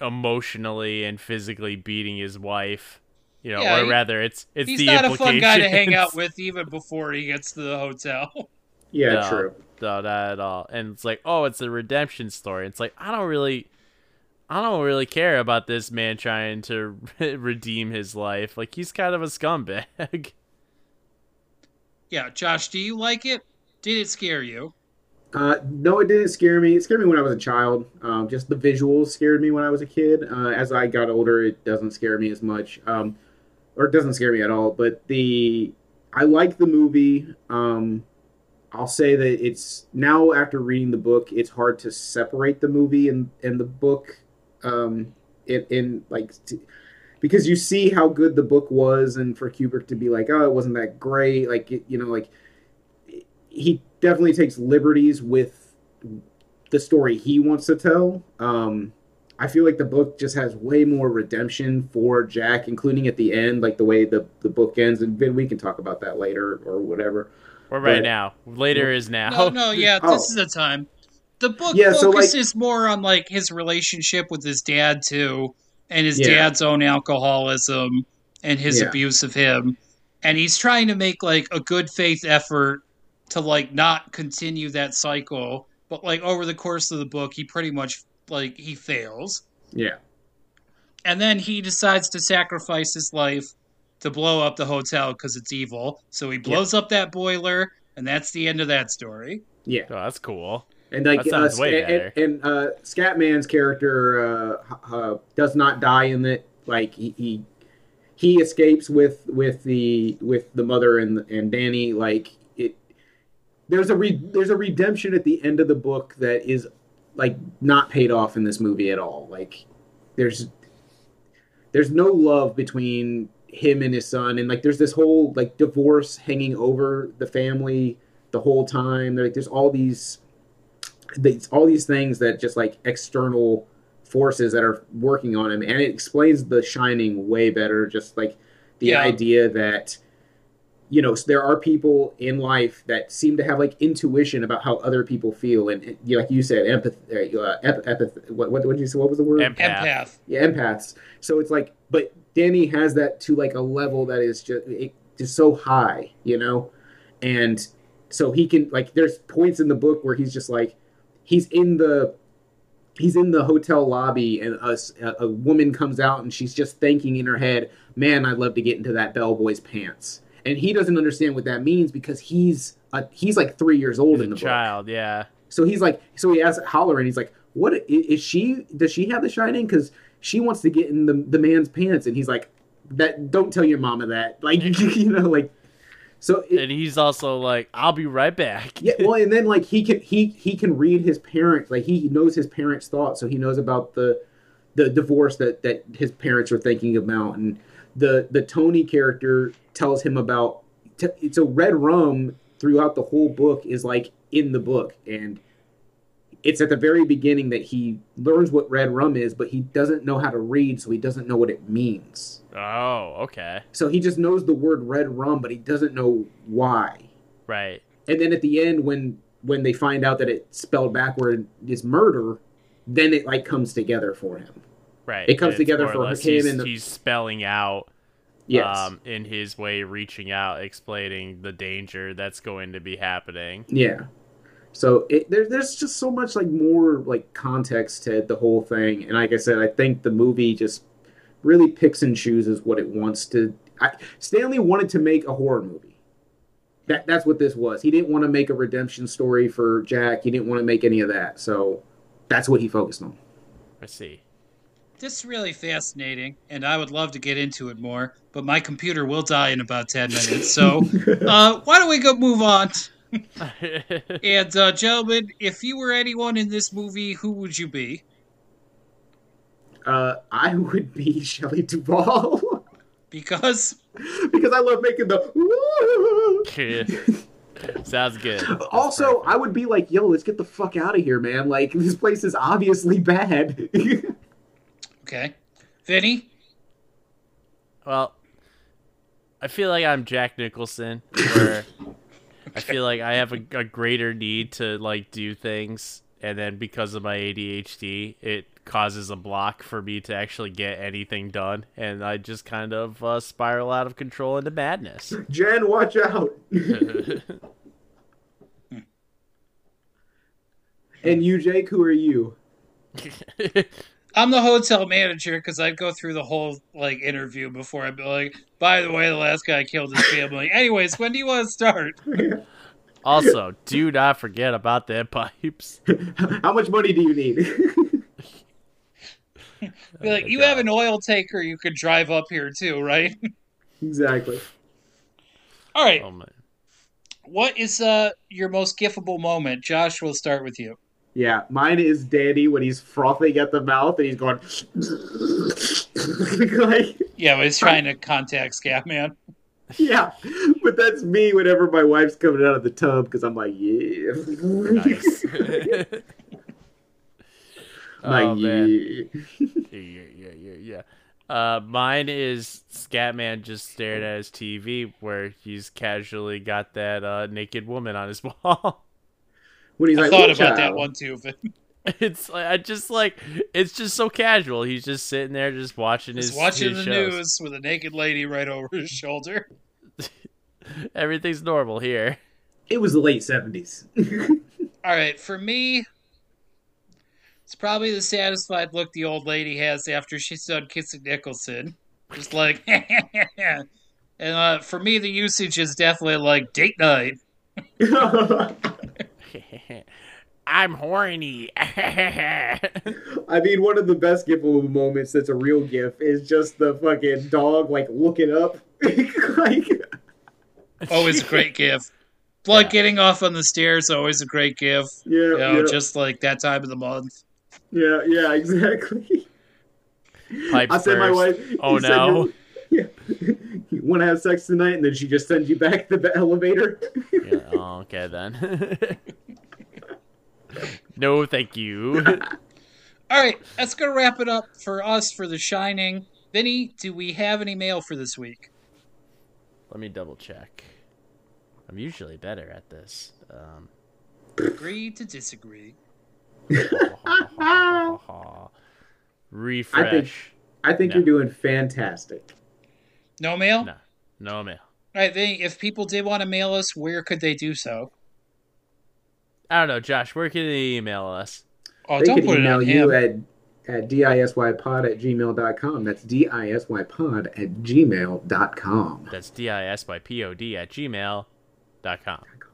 emotionally and physically beating his wife, you know, yeah, or he, rather it's, it's he's the not a fun guy to hang out with even before he gets to the hotel. Yeah, no, true. No, not at all. And it's like, oh, it's a redemption story. It's like, I don't really, I don't really care about this man trying to redeem his life. Like, he's kind of a scumbag. Yeah, Josh, do you like it? Did it scare you? Uh, no, it didn't scare me. It scared me when I was a child. Um, just the visuals scared me when I was a kid. Uh, as I got older, it doesn't scare me as much. Um, or it doesn't scare me at all. But the I like the movie. Um, I'll say that it's now, after reading the book, it's hard to separate the movie and, and the book. Um, in, in like... T- Because you see how good the book was, and for Kubrick to be like, oh, it wasn't that great. Like, you know, like, he definitely takes liberties with the story he wants to tell. Um, I feel like the book just has way more redemption for Jack, including at the end, like the way the, the book ends. And Ben, we can talk about that later or whatever. Or right but, now. Later is now. No, no, yeah, oh. this is the time. The book yeah, focuses so, like, more on, like, his relationship with his dad, too. And his yeah. dad's own alcoholism and his yeah. abuse of him. And he's trying to make, like, a good faith effort to, like, not continue that cycle. But, like, over the course of the book, he pretty much, like, he fails. Yeah. And then he decides to sacrifice his life to blow up the hotel because it's evil. So he blows yeah. up that boiler, and that's the end of that story. Yeah. Oh, that's cool. And like uh, way and, and uh, Scatman's character uh, uh, does not die in it. Like he, he he escapes with with the with the mother and and Danny. Like it, there's a re, there's a redemption at the end of the book that is like not paid off in this movie at all. Like there's there's no love between him and his son, and like there's this whole like divorce hanging over the family the whole time. Like there's all these. It's all these things that just like external forces that are working on him, and it explains The Shining way better. Just like the yeah. idea that, you know, there are people in life that seem to have like intuition about how other people feel, and like you said, empathy. Uh, ep- empath- what, what, what did you say? What was the word? Empath. Empath. Yeah, empaths. So it's like, but Danny has that to like a level that is just it, just so high, you know, and so he can like. There's points in the book where he's just like. He's in the he's in the hotel lobby, and a, a woman comes out, and she's just thinking in her head, man, I'd love to get into that bellboy's pants. And he doesn't understand what that means because he's a, he's like three years old he's in the a book. Child, yeah. So he's like, so he asks Holler, and he's like, what is she? Does she have The Shining? Because she wants to get in the the man's pants, and he's like, that don't tell your mama that, like you know, like. So it, and he's also like, I'll be right back. yeah, well, and then like he can he he can read his parents, like he knows his parents' thoughts, so he knows about the the divorce that, that his parents were thinking about, and the, the Tony character tells him about t- so Red Rum throughout the whole book is like in the book, and it's at the very beginning that he learns what Red Rum is, but he doesn't know how to read, so he doesn't know what it means. Oh, okay. So he just knows the word Red Rum, but he doesn't know why. Right. And then at the end, when when they find out that it spelled backward is murder, then it like comes together for him. Right. It comes it's together for him. He's, and the... he's spelling out. Yes. Um, in his way, reaching out, explaining the danger that's going to be happening. Yeah. So it, there, there's just so much like more like context to the whole thing, and like I said, I think the movie just really picks and chooses what it wants to. I, Stanley wanted to make a horror movie. That that's what this was. He didn't want to make a redemption story for Jack. He didn't want to make any of that. So that's what he focused on. I see. This is really fascinating, and I would love to get into it more, but my computer will die in about ten minutes. So uh, why don't we go move on? And uh, gentlemen, if you were anyone in this movie, who would you be? Uh, I would be Shelley Duvall. Because? Because I love making the... Sounds good. That's also, perfect. I would be like, yo, let's get the fuck out of here, man. Like, this place is obviously bad. Okay. Vinny? Well, I feel like I'm Jack Nicholson, where okay. I feel like I have a, a greater need to, like, do things, and then because of my A D H D, it causes a block for me to actually get anything done, and I just kind of uh, spiral out of control into madness. Jen, watch out! And you, Jake, who are you? I'm the hotel manager, because I'd go through the whole like interview before I'd be like, by the way, the last guy killed his family. Anyways, when do you want to start? Also, do not forget about their pipes. How much money do you need? Be like, oh, you God. Have an oil tanker you could drive up here too, right? Exactly. All right. Oh, man. What is uh, your most gifable moment? Josh, we'll start with you. Yeah, mine is Danny when he's frothing at the mouth and he's going... like, yeah, but he's trying to contact Scatman. Yeah, but that's me whenever my wife's coming out of the tub because I'm like, yeah. Nice. Like, oh, man. yeah, yeah, yeah, yeah. Uh, mine is Scatman just staring at his T V where he's casually got that uh, naked woman on his wall. When he's I like, thought about child. That one too, but it's like, I just like it's just so casual. He's just sitting there, just watching just his watching his the shows. News with a naked lady right over his shoulder. Everything's normal here. It was the late seventies. All right, for me. It's probably the satisfied look the old lady has after she's done kissing Nicholson. Just like, and uh, for me, the usage is definitely like date night. I'm horny. I mean, one of the best gifable moments that's a real gif is just the fucking dog, like, looking up. Like... Always a great gif. Blood yeah. getting off on the stairs, always a great gif. Yeah, you know, yeah. Just like that time of the month. Yeah, yeah, exactly. Pipes I said first. My wife, oh no. Yeah. You want to have sex tonight, and then she just sends you back the elevator. Yeah, oh, okay then. No, thank you. All right, that's going to wrap it up for us for The Shining. Vinny, do we have any mail for this week? Let me double check. I'm usually better at this. Um, Agree to disagree. Refresh. I think, I think no. You're doing fantastic. No mail? No, no mail. All right, then, if people did want to mail us, where could they do so? I don't know, Josh. Where can they email us? Oh, they don't put email it on you him. at, at D I S Y pod at gmail dot com. That's D I S Y pod at gmail dot com. That's D I S Y pod at gmail dot com. Com.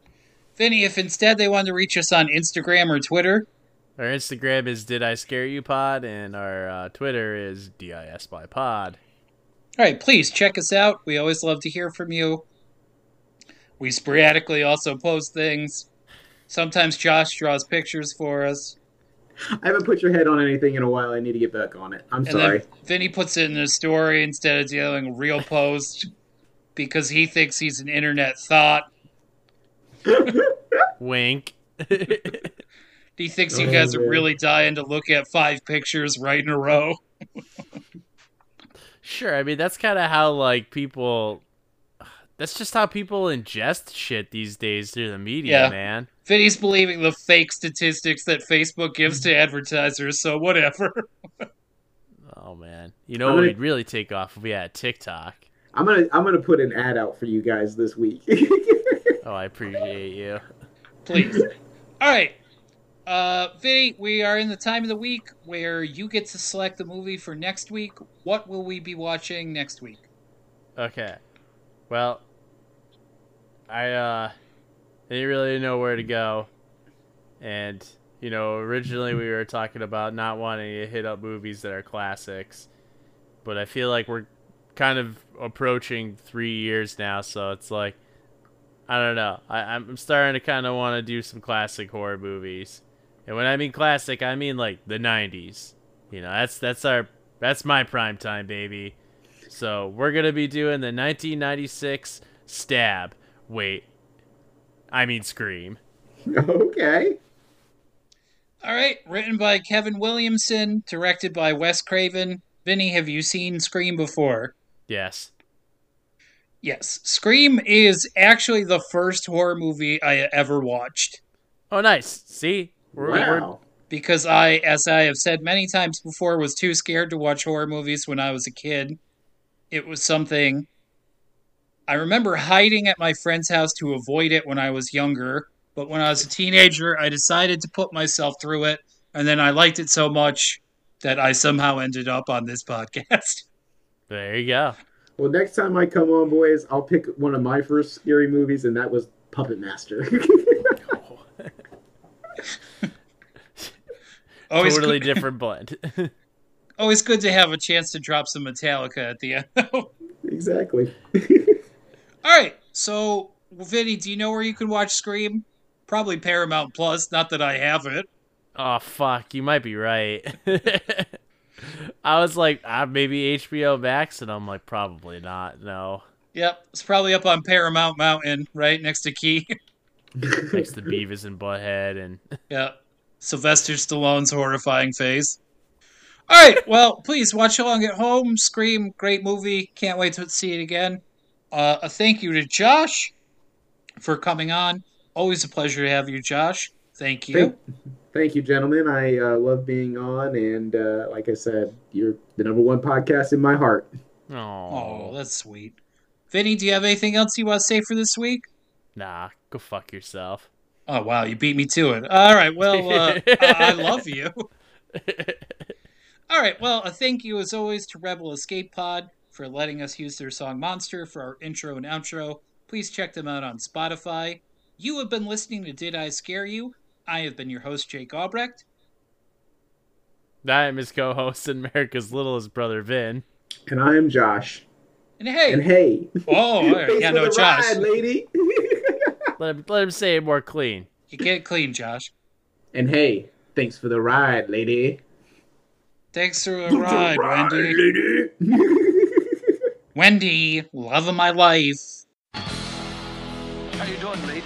Vinny, if instead they wanted to reach us on Instagram or Twitter, our Instagram is Did I Scare You Pod, and our uh, Twitter is D I S by Pod. All right, please check us out. We always love to hear from you. We sporadically also post things. Sometimes Josh draws pictures for us. I haven't put your head on anything in a while. I need to get back on it. I'm and sorry. Vinny puts it in his story instead of dealing with real post because he thinks he's an internet thought. Wink. He thinks you guys oh, are really dying to look at five pictures right in a row. Sure, I mean that's kind of how like people. That's just how people ingest shit these days through the media, yeah. man. Vinny's believing the fake statistics that Facebook gives to advertisers, so whatever. Oh man, you know what gonna... we'd really take off if we had TikTok. I'm gonna I'm gonna put an ad out for you guys this week. Oh, I appreciate you. Please. All right. Uh, Vinny, we are in the time of the week where you get to select the movie for next week. What will we be watching next week? Okay. Well, I uh, didn't really know where to go. And, you know, originally we were talking about not wanting to hit up movies that are classics. But I feel like we're kind of approaching three years now, so it's like, I don't know. I, I'm starting to kind of want to do some classic horror movies, and when I mean classic, I mean like the nineties. You know, that's that's our that's my prime time, baby. So we're gonna be doing the nineteen ninety-six Stab. Wait, I mean Scream. Okay. All right. Written by Kevin Williamson, directed by Wes Craven. Vinny, have you seen Scream before? Yes. Yes. Scream is actually the first horror movie I ever watched. Oh, nice. See? We're, wow. We're... Because I, as I have said many times before, was too scared to watch horror movies when I was a kid. It was something... I remember hiding at my friend's house to avoid it when I was younger. But when I was a teenager, I decided to put myself through it. And then I liked it so much that I somehow ended up on this podcast. There you go. Well, next time I come on, boys, I'll pick one of my first scary movies, and that was Puppet Master. Totally different blend. Always good to have a chance to drop some Metallica at the end, though. Exactly. All right. So, Vinny, do you know where you can watch Scream? Probably Paramount Plus. Not that I have it. Oh, fuck. You might be right. I was like, ah, maybe H B O Max, and I'm like, probably not, no. Yep, it's probably up on Paramount Mountain, right, next to Key. Next to Beavis and Butthead. And... yeah, Sylvester Stallone's horrifying face. All right, well, please watch along at home. Scream, great movie. Can't wait to see it again. Uh, a thank you to Josh for coming on. Always a pleasure to have you, Josh. Thank you. Thank you. Thank you, gentlemen. I uh, love being on, and uh, like I said, you're the number one podcast in my heart. Aww. Oh, that's sweet. Vinny, do you have anything else you want to say for this week? Nah, go fuck yourself. Oh, wow, you beat me to it. All right, well, uh, I-, I love you. All right, well, a thank you, as always, to Rebel Escape Pod for letting us use their song Monster for our intro and outro. Please check them out on Spotify. You have been listening to Did I Scare You? I have been your host, Jake Albrecht. I am his co-host and America's littlest brother, Vin. And I am Josh. And hey. And hey. Oh, right. Yeah, no, Josh. Ride, lady. let, him, let him say it more clean. You get clean, Josh. And hey, thanks for the ride, lady. Thanks for the ride, ride, Wendy. Lady. Wendy, love of my life. How you doing, lady?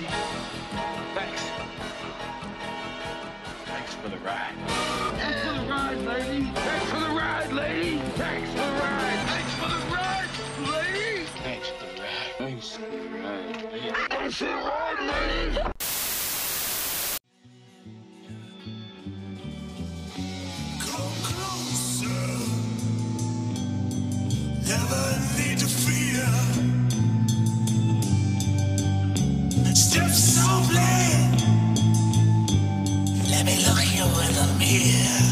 Yeah.